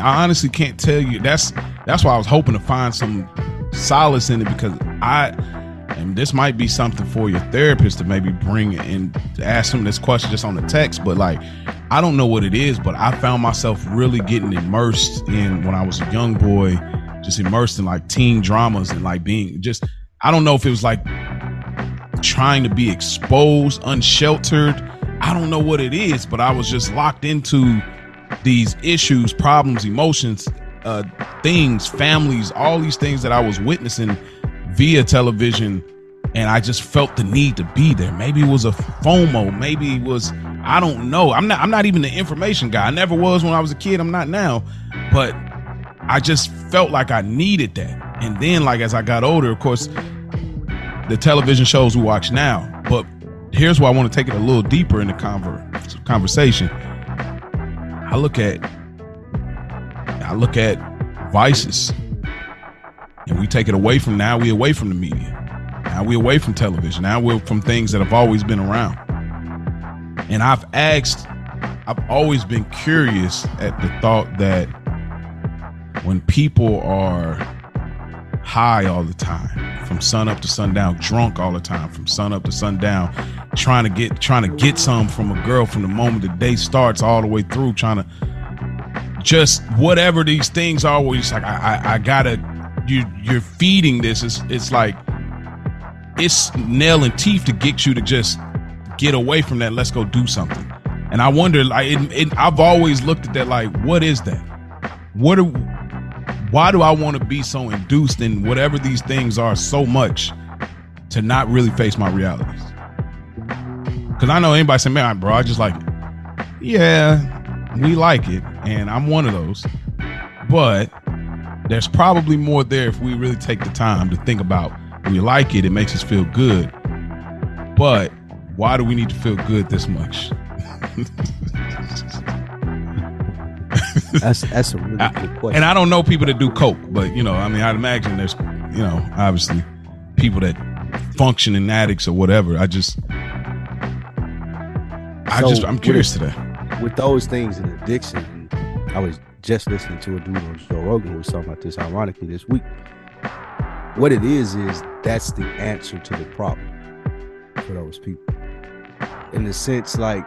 honestly can't tell you. That's why I was hoping to find some solace in it, because and this might be something for your therapist to maybe bring and ask him this question just on the text. But like, I don't know what it is, but I found myself really getting immersed in, when I was a young boy, just immersed in like teen dramas and like being just, I don't know if it was like trying to be exposed, unsheltered. I don't know what it is, but I was just locked into these issues, problems, emotions, things, families, all these things that I was witnessing via television, and I just felt the need to be there. Maybe it was a FOMO, maybe it was, I don't know. I'm not even the information guy. I never was when I was a kid, I'm not now, but I just felt like I needed that. And then, like, as I got older, of course, the television shows we watch now. But here's where I want to take it a little deeper in the conversation. I look at vices, and we take it away from, now we're away from the media. Now we're away from television. Now we're from things that have always been around. And I've always been curious at the thought that when people are high all the time, from sun up to sundown, drunk all the time, from sun up to sundown, trying to get some from a girl from the moment the day starts all the way through, trying to just whatever these things are, where you're just like, I gotta, you're feeding this. It's like, it's nail and teeth to get you to just get away from that. Let's go do something. And I wonder, like, I've always looked at that like, what is that? Why do I want to be so induced in whatever these things are so much to not really face my realities? Because I know anybody say, man, bro, I just like it. Yeah, we like it, and I'm one of those. But There's probably more there if we really take the time to think about. We like it. It makes us feel good. But why do we need to feel good this much? That's a really good question. And I don't know people that do coke, but, you know, I mean, I'd imagine there's, you know, obviously people that function in addicts or whatever. I just I'm curious to that. With those things and addiction, I was just listening to a dude on Joe Rogan who was talking about this, ironically, this week. What it is that's the answer to the problem for those people. In the sense, like,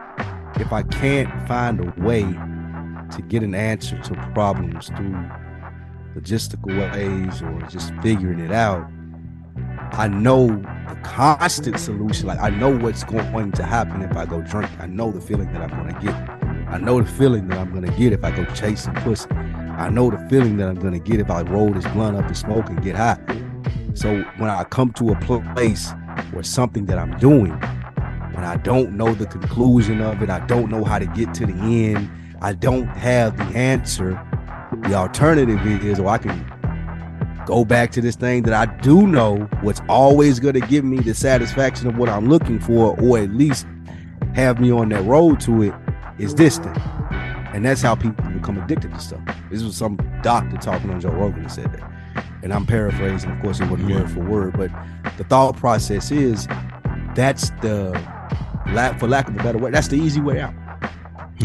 if I can't find a way to get an answer to problems through logistical ways or just figuring it out, I know the constant solution. Like, I know what's going to happen if I go drink. I know the feeling that I'm going to get. I know the feeling that I'm going to get if I go chase some pussy. I know the feeling that I'm going to get if I roll this blunt up and smoke and get high. So when I come to a place where something that I'm doing, when I don't know the conclusion of it, I don't know how to get to the end, I don't have the answer, the alternative is, well, I can go back to this thing that I do know what's always going to give me the satisfaction of what I'm looking for, or at least have me on that road to it, is this thing. And that's how people become addicted to stuff. This was some doctor talking on Joe Rogan that said that. And I'm paraphrasing, of course, it wasn't word for word, but the thought process is that's the, for lack of a better word, that's the easy way out.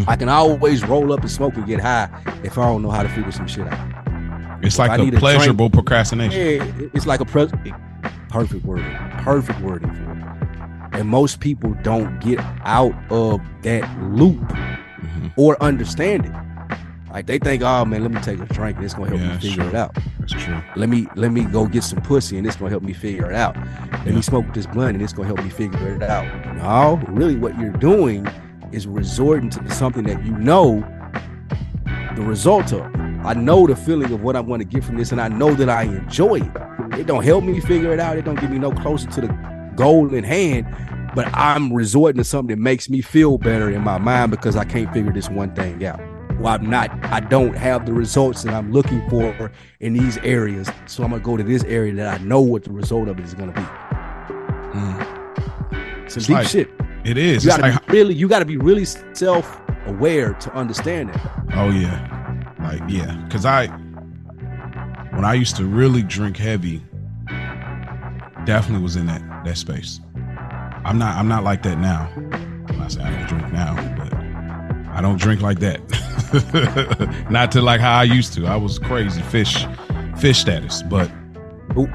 I can always roll up and smoke and get high if I don't know how to figure some shit out. It's like a pleasurable procrastination. Yeah, it's like a perfect wording. Perfect wording for it. And most people don't get out of that loop or understand it. Like, they think, oh man, let me take a drink and it's gonna help me figure it out. That's true. Let me go get some pussy and it's gonna help me figure it out. Let me smoke this blunt and it's gonna help me figure it out. No, really what you're doing is resorting to something that you know the result of. I know the feeling of what I'm gonna get from this and I know that I enjoy it. It don't help me figure it out. It don't get me no closer to the goal in hand, but I'm resorting to something that makes me feel better in my mind because I can't figure this one thing out. Well, I don't have the results that I'm looking for in these areas. So I'm going to go to this area that I know what the result of it is going to be. Some deep shit. It is. You got to be really self-aware to understand it. Oh, yeah. Like, yeah. Because when I used to really drink heavy, definitely was in that space. I'm not like that now. When I say I don't drink now, but I don't drink like that. Not to like how I used to. I was crazy fish status. But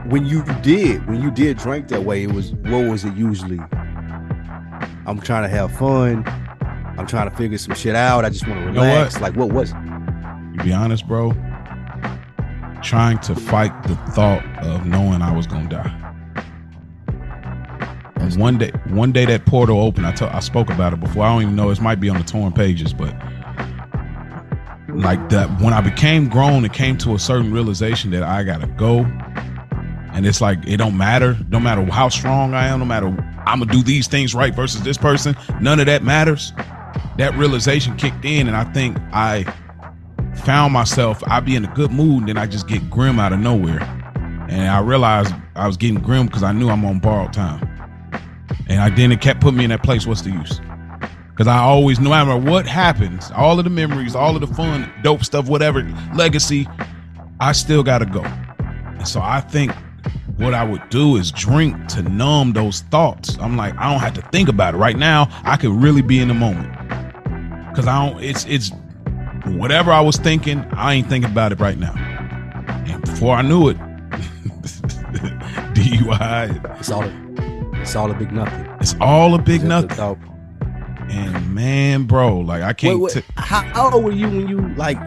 when you did drink that way, it was, what was it usually? I'm trying to have fun. I'm trying to figure some shit out. I just want to relax. You know what? Like, what was it? To be honest, bro, trying to fight the thought of knowing I was gonna die. And one day that portal opened. I spoke about it before. I don't even know. It might be on the torn pages, but. Like that, when I became grown, it came to a certain realization that I gotta go, and it's like it don't matter. No matter how strong I am, no matter I'm gonna do these things right versus this person, none of that matters. That realization kicked in, and I think I found myself. I'd be in a good mood, and then I just get grim out of nowhere, and I realized I was getting grim because I knew I'm on borrowed time, and it kept putting me in that place. What's the use? Because I always knew, no matter what happens, all of the memories, all of the fun, dope stuff, whatever, legacy, I still got to go. And so I think what I would do is drink to numb those thoughts. I'm like, I don't have to think about it right now. I could really be in the moment. Because it's whatever I was thinking, I ain't thinking about it right now. And before I knew it, DUI. It's all a big nothing. It's all a big nothing. And man, bro, like I can't. Wait, how old were you when you like?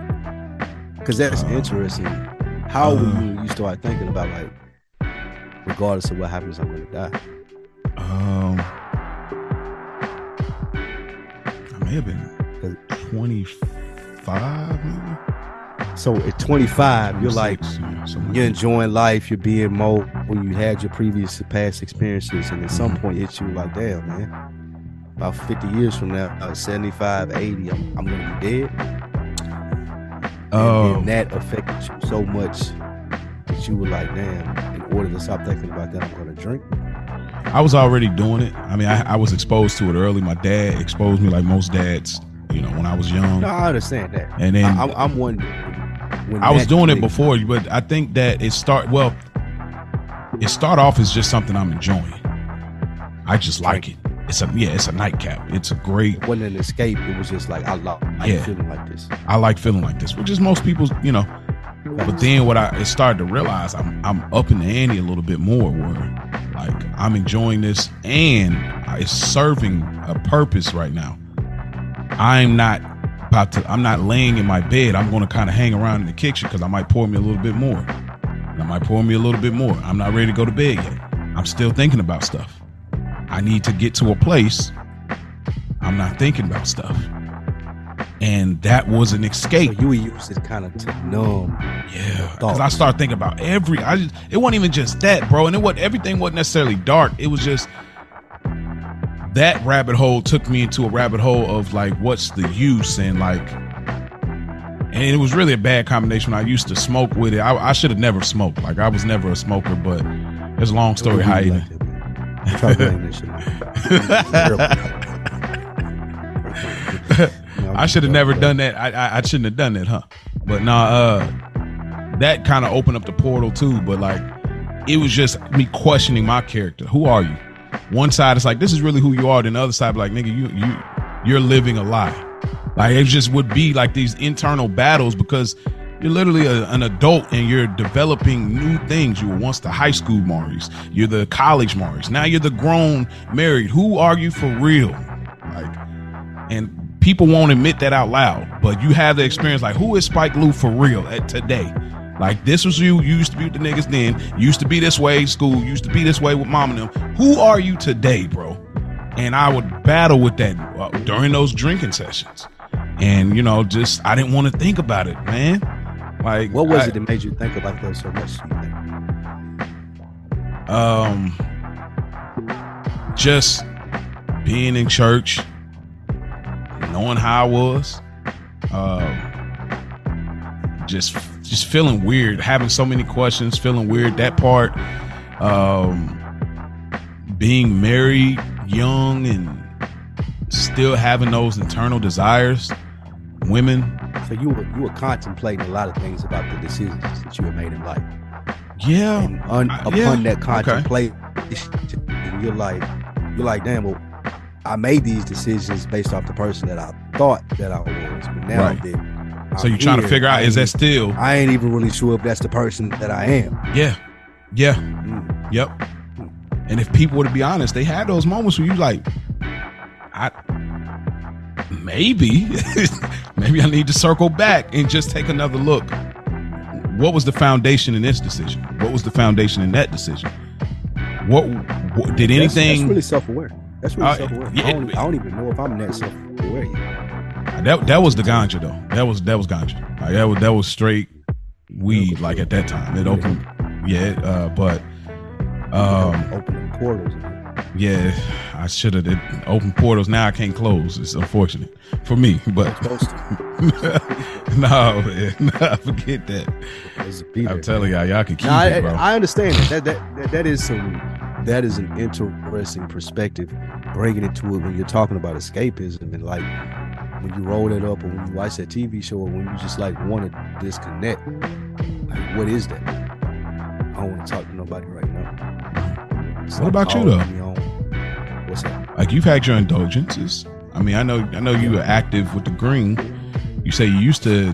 Because that's interesting. How old were you when you start thinking about like, regardless of what happens, I'm gonna die? I may have been 25. Maybe. So at 25, you're like, you're enjoying life. You're being more when you had your previous past experiences, and at some point, it's you like, damn, man. About 50 years from now, 75, 80, I'm going to be dead. And that affected you so much that you were like, damn, in order to stop thinking about that, I'm going to drink? I was already doing it. I mean, I was exposed to it early. My dad exposed me like most dads, you know, when I was young. No, I understand that. And then I'm wondering. I was doing it before, but I think that it started off as just something I'm enjoying. I just like it. It's a nightcap. It's a great. It wasn't an escape. It was just like, I like feeling like this. I like feeling like this, which is most people's, you know. But then I started to realize I'm upping the ante a little bit more, where like I'm enjoying this and it's serving a purpose right now. I'm not laying in my bed. I'm going to kind of hang around in the kitchen because I might pour me a little bit more. I'm not ready to go to bed yet. I'm still thinking about stuff. I need to get to a place I'm not thinking about stuff. And that was an escape. So you use it kind of to numb. Yeah, because I start thinking about it wasn't even just that, bro. And everything wasn't necessarily dark. It was just that rabbit hole took me into a rabbit hole of like, what's the use? And like, and it was really a bad combination. I used to smoke with it. I should have never smoked. Like, I was never a smoker, but it's a long story. How you try playing this shit. I should have never done that. I shouldn't have done that, huh? But that kind of opened up the portal too. But like, it was just me questioning my character. Who are you? One side is like, this is really who you are. Then the other side, like, nigga, you're living a lie. Like, it just would be like these internal battles because you're literally an adult and you're developing new things. You were once the high school Maurice. You're the college Maurice. Now you're the grown married. Who are you for real? Like, and people won't admit that out loud, but you have the experience. Like, who is Spike Lou for real at today? Like, this was you. You used to be with the niggas then. You used to be this way at school. You used to be this way with mom and them. Who are you today, bro? And I would battle with that during those drinking sessions. And, you know, just I didn't want to think about it, man. Like, what was it that made you think about that so much? Just being in church, knowing how I was, just feeling weird, having so many questions, feeling weird. That part, being married young and still having those internal desires, women. So you were contemplating a lot of things about the decisions that you had made in life. Yeah. And that contemplation, okay. You're like, damn, well, I made these decisions based off the person that I thought that I was, but now right. I didn't. So you're trying to figure out, is that still? I ain't even really sure if that's the person that I am. Yeah. Mm. Yep. Mm. And if people were to be honest, they had those moments where you like, maybe I need to circle back and just take another look. What was the foundation in this decision? What was the foundation in that decision? What did anything? That's really self-aware. Yeah, I don't even know if I'm that self-aware yet. That was the ganja though. That was ganja. Like, that was straight weed. Like at that time, it opened. Yeah, but opening portals. Yeah, I should have opened portals. Now I can't close. It's unfortunate for me, but no, forget that. I'm telling y'all can keep it, bro. I understand that is an interesting perspective, bringing it to it when you're talking about escapism and like. When you roll it up or when you watch that TV show or when you just like want to disconnect, like, what is that? I don't want to talk to nobody right now. It's what about you though? What's that? Like, you've had your indulgences. I mean, I know you were active with the green. You say you used to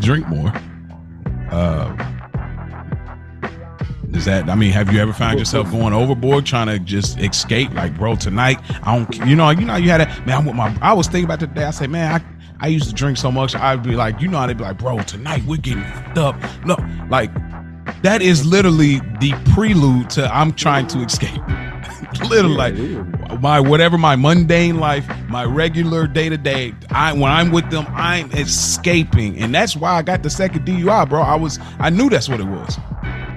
drink more. Have you ever found yourself going overboard trying to just escape? Like, bro, tonight, I don't, you know, you had that, man, I was thinking about that today. I said, man, I used to drink so much. I'd be like, you know, they'd be like, bro, tonight we're getting fucked up. No, like, that is literally the prelude to I'm trying to escape. Literally, like, my mundane life, my regular day-to-day, when I'm with them, I'm escaping. And that's why I got the second DUI, bro. I knew that's what it was.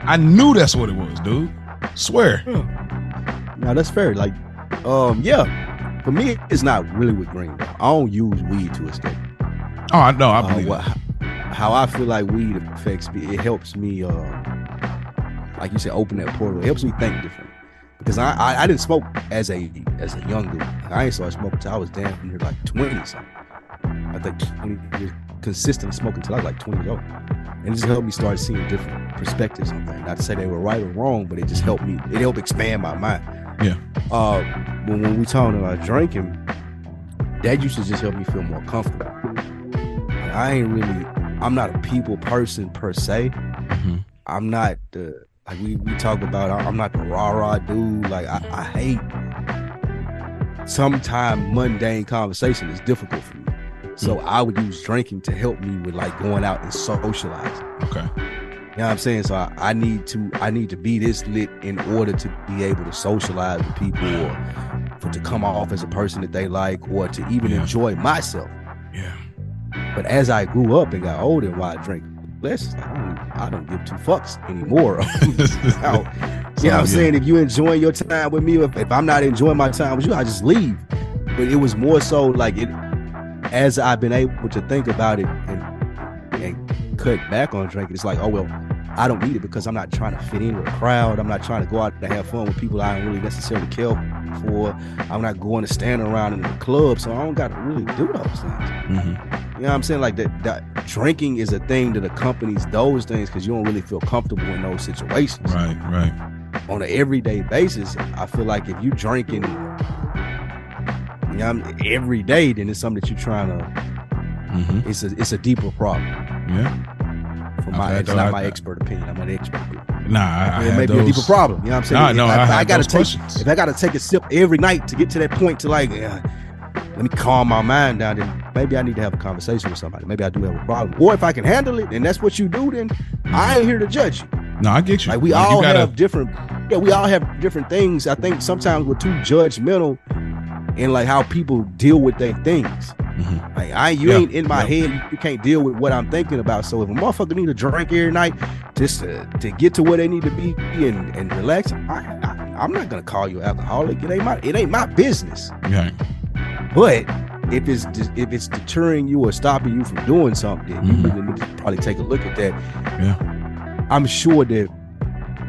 I knew that's what it was, dude. Swear. Yeah. Now that's fair. Like, yeah. For me, it's not really with green. I don't use weed to escape. Oh, I know. I believe how I feel like weed affects me. It helps me like you said, open that portal. It helps me think different. Because I didn't smoke as a young dude. I ain't started smoking until I was damn near like 20-something. I think 20 years consistently smoking until I was like 20 years old. And it just helped me start seeing different perspectives on things. Not to say they were right or wrong, but it just helped me. It helped expand my mind. Yeah. When we talking about drinking, that used to just help me feel more comfortable. Like, I'm not a people person per se. Mm-hmm. I'm not the, like we talk about, I'm not the rah-rah dude. Like I hate sometimes mundane conversation is difficult for me. So I would use drinking to help me with like going out and socializing. Okay. You know what I'm saying? So I need to be this lit in order to be able to socialize with people or to come off as a person that they like or to even enjoy myself. Yeah. But as I grew up and got older, while I drink less, I don't give two fucks anymore. You know what I'm saying? If you enjoying your time with me, if I'm not enjoying my time with you, I just leave. But it was more so like it, as I've been able to think about it and cut back on drinking, it's like, oh, well, I don't need it because I'm not trying to fit in with a crowd. I'm not trying to go out and have fun with people I don't really necessarily care for. I'm not going to stand around in the club, so I don't got to really do those things. Mm-hmm. You know what I'm saying? Like that drinking is a thing that accompanies those things because you don't really feel comfortable in those situations. Right, right. On an everyday basis, I feel like if you drinking, you know, every day, then it's something that you're trying to, mm-hmm. it's a deeper problem. Yeah. It's not my expert opinion. I'm an expert. It may be a deeper problem. You know what I'm saying? If I gotta take a sip every night to get to that point to like, let me calm my mind down, then maybe I need to have a conversation with somebody. Maybe I do have a problem. Or if I can handle it, and that's what you do, then I ain't here to judge you. No, I get you. Like we all have different things. I think sometimes we're too judgmental in like how people deal with their things. Mm-hmm. Like ain't in my head. You can't deal with what I'm thinking about. So if a motherfucker need to drink every night just to get to where they need to be and relax, I'm not gonna call you alcoholic. It ain't my business. Okay. But if it's deterring you or stopping you from doing something, mm-hmm. you really need to probably take a look at that. Yeah. I'm sure that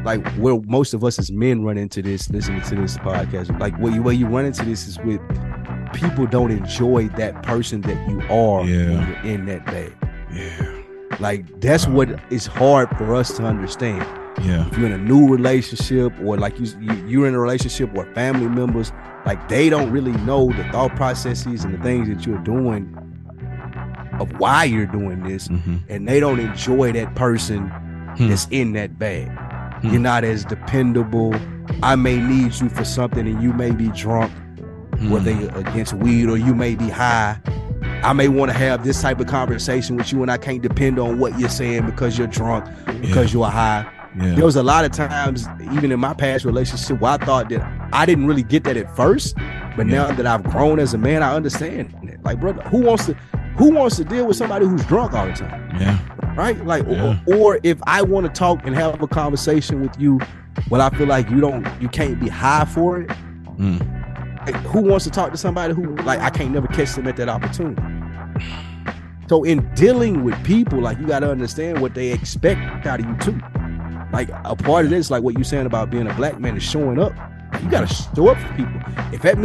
like where most of us as men run into this, listening to this podcast, like where you run into this is with. People don't enjoy that person that you are when you're in that bag. Yeah. Like that's what is hard for us to understand. Yeah. If you're in a new relationship or like you're in a relationship where family members, like they don't really know the thought processes and the things that you're doing of why you're doing this. Mm-hmm. And they don't enjoy that person that's in that bag. Hmm. You're not as dependable. I may need you for something and you may be drunk. Whether you're against weed or you may be high, I may want to have this type of conversation with you and I can't depend on what you're saying because you're drunk, because you're high. Yeah. There was a lot of times, even in my past relationship, where I thought that I didn't really get that at first, but now that I've grown as a man, I understand it. Like, brother, who wants to deal with somebody who's drunk all the time? Yeah. Right? Like, or if I want to talk and have a conversation with you, well, I feel like you can't be high for it. Mm. Like, who wants to talk to somebody who like I can't never catch them at that opportunity? So in dealing with people, like you got to understand what they expect out of you too. Like a part of this, like what you're saying about being a black man is showing up. You got to show up for people. If that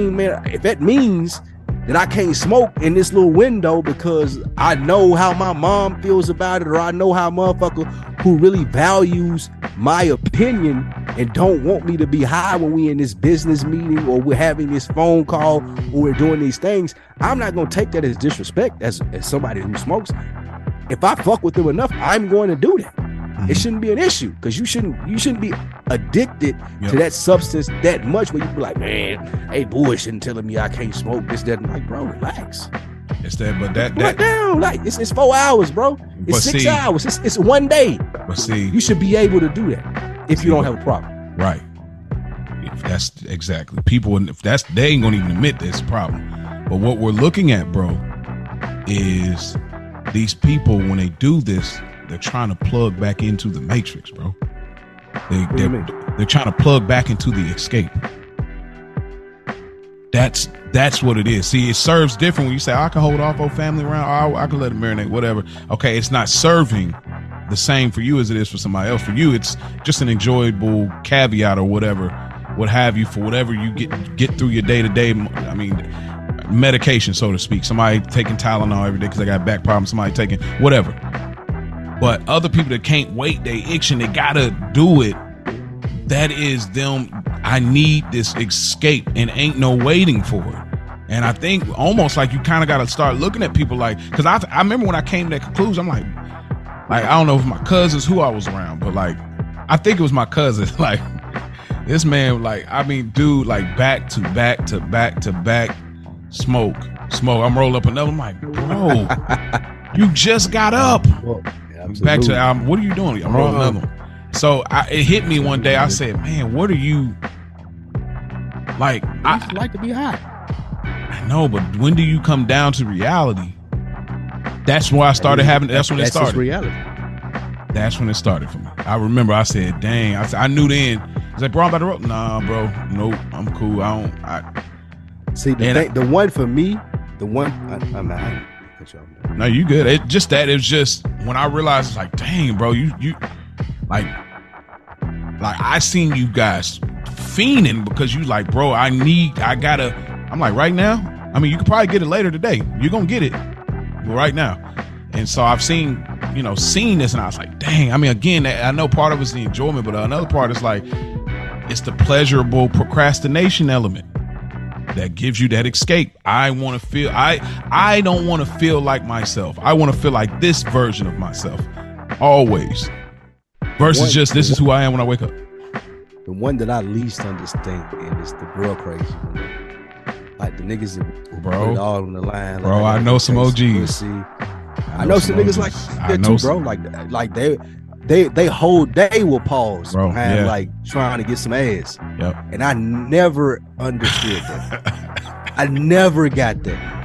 means that I can't smoke in this little window because I know how my mom feels about it, or I know how a motherfucker who really values my opinion and don't want me to be high when we in this business meeting or we're having this phone call or we're doing these things, I'm not going to take that as disrespect as somebody who smokes. If I fuck with them enough, I'm going to do that. It shouldn't be an issue because you shouldn't be addicted to that substance that much where you be like, man, hey, boy shouldn't telling me I can't smoke this, that. I'm like, bro, relax. It's that, but that, that down. Like it's 4 hours, bro. It's 6 hours. It's one day. But see, you should be able to do that if you don't have a problem. Right. That's exactly people. If that's they ain't gonna even admit this problem. But what we're looking at, bro, is these people when they do this. They're trying to plug back into the Matrix, bro. They're trying to plug back into the escape. That's what it is. See, it serves different when you say, I can hold off on family around. I can let it marinate, whatever. Okay, it's not serving the same for you as it is for somebody else. For you, it's just an enjoyable caveat or whatever, what have you, for whatever you get through your day-to-day, I mean, medication, so to speak. Somebody taking Tylenol every day because they got back problems, somebody taking whatever. But other people that can't wait, they itching, they gotta do it. That is them. I need this escape and ain't no waiting for it. And I think almost like you kind of got to start looking at people like, because I remember when I came to that conclusion, I'm like, I don't know if my cousins, who I was around, but like, I think it was my cousins. Like, this man, like, I mean, dude, like back to back, smoke. I'm rolled up another. I'm like, bro, you just got up. Well, yeah, back to, what are you doing? I'm rolling another one. So it hit me one day. I said, man, what are you like? I like to be high. I know, but when do you come down to reality? That's where I started having. That's when it started. That's reality. That's when it started for me. I remember I said, "Dang!" I knew then. I was like, "Bro, I'm about to roll." Nah, bro. Nope. I'm cool. I don't. See the one for me. The one. I'm not. I cut you off. No, you good. It just that. It was just when I realized, it's like, "Dang, bro, you." Like I seen you guys fiending because you like, bro, I gotta, I'm like right now. I mean, you could probably get it later today. You're going to get it right now. And so I've seen this and I was like, dang. I mean, again, I know part of it's the enjoyment, but another part is like, it's the pleasurable procrastination element that gives you that escape. I want to feel, I don't want to feel like myself. I want to feel like this version of myself always. Versus one, just, this is who I am when I wake up. The one that I least understand is the bro crazy. Like the niggas who put it all on the line. Like, bro, I know some OGs. I know some niggas OGs. Like that too, bro. Like they whole day will pause behind like trying to get some ass. Yep. And I never understood that. I never got that.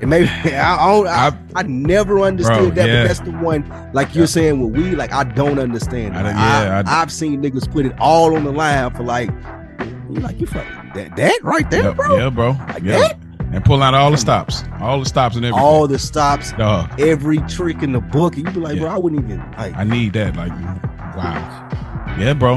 And maybe I never understood that, but that's the one, like you're saying with weed, like I don't understand. I've seen niggas put it all on the line for like you fucking that right there, bro. Yeah, bro. Like that? And pull out all the stops. All the stops and everything. All the stops. Dog. Every trick in the book. And you be like, bro, I wouldn't even like I need that. Like, wow. Yeah, bro.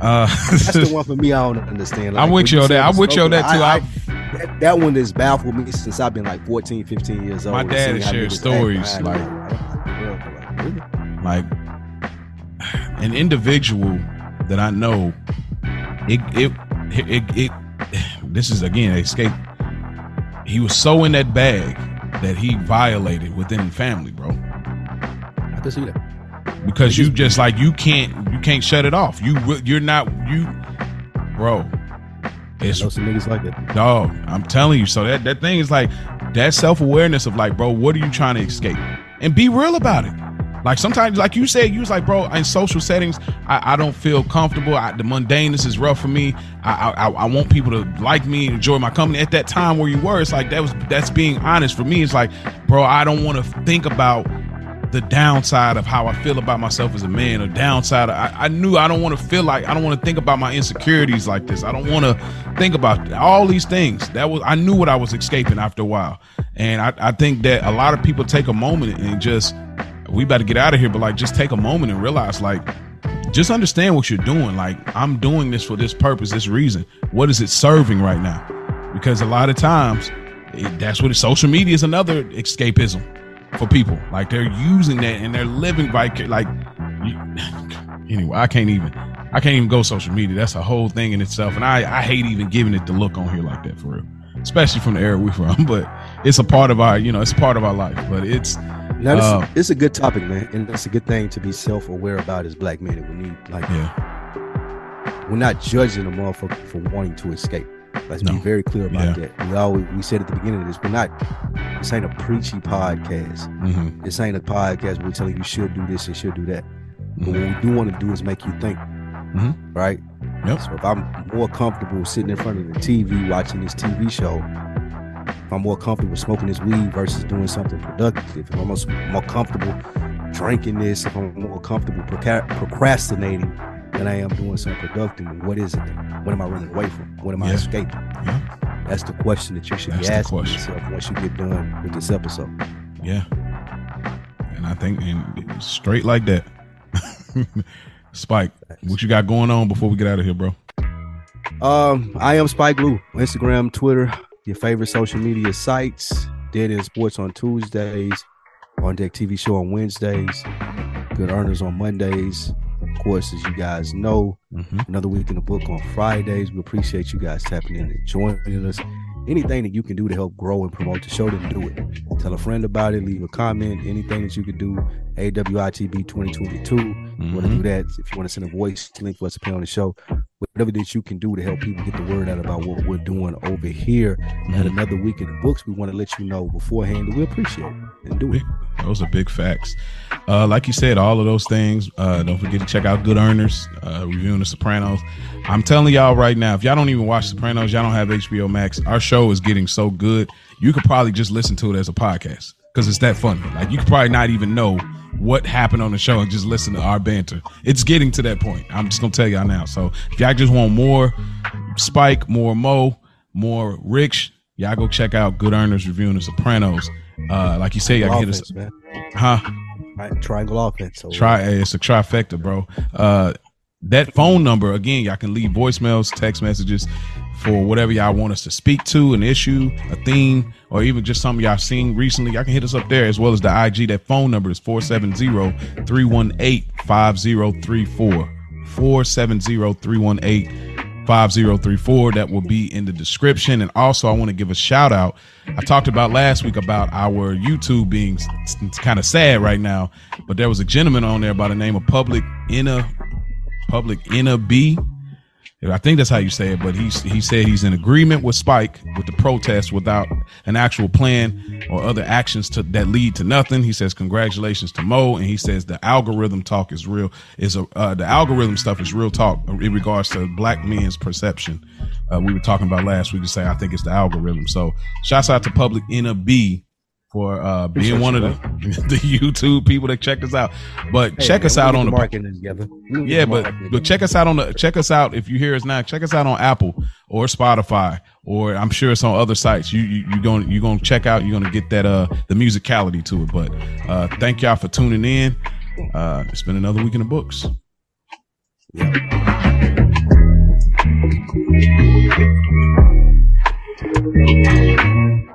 That's the one for me. I don't understand. Like, I'm with you on that. I'm with you on that too. That one has baffled me since I've been like 14, 15 years old. My dad has shared stories like an individual that I know. It this is again escape. He was so in that bag that he violated within the family, bro. I can see that. Because you just like you can't shut it off. You're not bro. It's I know some niggas like that. Dog, I'm telling you. So that thing is like that self awareness of like, bro, what are you trying to escape? And be real about it. Like sometimes, like you said, you was like, bro, in social settings, I don't feel comfortable. The mundaneness is rough for me. I want people to like me and enjoy my company. At that time where you were, it's like that's being honest for me. It's like, bro, I don't want to think about the downside of how I feel about myself as a man, or downside. I knew I don't want to feel like, I don't want to think about my insecurities like this. I don't want to think about all these things. I knew what I was escaping after a while. And I think that a lot of people take a moment and just, we about to get out of here, but like, just take a moment and realize like, just understand what you're doing. Like, I'm doing this for this purpose, this reason. What is it serving right now? Because a lot of times that's what social media is, another escapism for people. Like they're using that and they're living by like anyway, I can't even go social media. That's a whole thing in itself. And I hate even giving it the look on here like that for real, especially from the era we're from, but it's a part of our, it's a part of our life, but it's now it's a good topic, man. And that's a good thing to be self-aware about as black men. We need like, we're not judging a motherfucker for wanting to escape. Let's be very clear about that. We said at the beginning of this, this ain't a preachy podcast. Mm-hmm. This ain't a podcast where we're telling you should do this and should do that. Mm-hmm. But what we do want to do is make you think, mm-hmm. right? Yep. So if I'm more comfortable sitting in front of the TV watching this TV show, if I'm more comfortable smoking this weed versus doing something productive, if I'm more comfortable drinking this, if I'm more comfortable procrastinating, and I am doing something productive. What is it? What am I running away from? What am I escaping? Yeah. That's the question that you should be asking yourself once you get done with this episode. Yeah. And And I think and straight like that. Spike, what you got going on before we get out of here, bro? I am Spike Lou. Instagram, Twitter, your favorite social media sites. Dead End Sports on Tuesdays. On Deck TV Show on Wednesdays. Good Earners on Mondays. Of course, as you guys know, Another Week in the Book on Fridays. We appreciate you guys tapping in and joining us. Anything that you can do to help grow and promote the show, then do it. Tell a friend about it. Leave a comment. Anything that you could do, AWITB 2022. You want to do that. If you want to send a voice link for us to play on the show, whatever that you can do to help people get the word out about what we're doing over here at Another Week in the Books, we want to let you know beforehand that we appreciate it and do it. Those are big facts. Like you said, all of those things. Don't forget to check out Good Earners, reviewing The Sopranos. I'm telling y'all right now, if y'all don't even watch Sopranos, y'all don't have HBO Max. Our show is getting so good, you could probably just listen to it as a podcast because it's that funny. Like, you could probably not even know what happened on the show and just listen to our banter. It's getting to that point. I'm just going to tell y'all now. So if y'all just want more Spike, more Mo, more Rich, y'all go check out Good Earners reviewing The Sopranos. Like you say, y'all can hit us. Man. Huh? Triangle offense. It's a trifecta, bro. That phone number, again, y'all can leave voicemails, text messages for whatever y'all want us to speak to, an issue, a theme, or even just something y'all seen recently. Y'all can hit us up there as well as the IG. That phone number is 470-318-5034. 470-318-5034. That will be in the description. And also, I want to give a shout out. I talked about last week about our YouTube being kind of sad right now, but there was a gentleman on there by the name of Public Inner B. I think that's how you say it, but he said he's in agreement with Spike with the protest without an actual plan or other actions that lead to nothing. He says congratulations to Mo, and he says the algorithm talk is real. The algorithm stuff is real talk in regards to black men's perception. We were talking about last week to say I think it's the algorithm. So shouts out to Public Inner B for being one of the YouTube people that checked us out. But check us out on the marketing together. Yeah, but check us out if you hear us now, check us out on Apple or Spotify, or I'm sure it's on other sites. You're gonna check out, you're gonna get that the musicality to it. But thank y'all for tuning in. It's been Another Week in the Books. Yeah.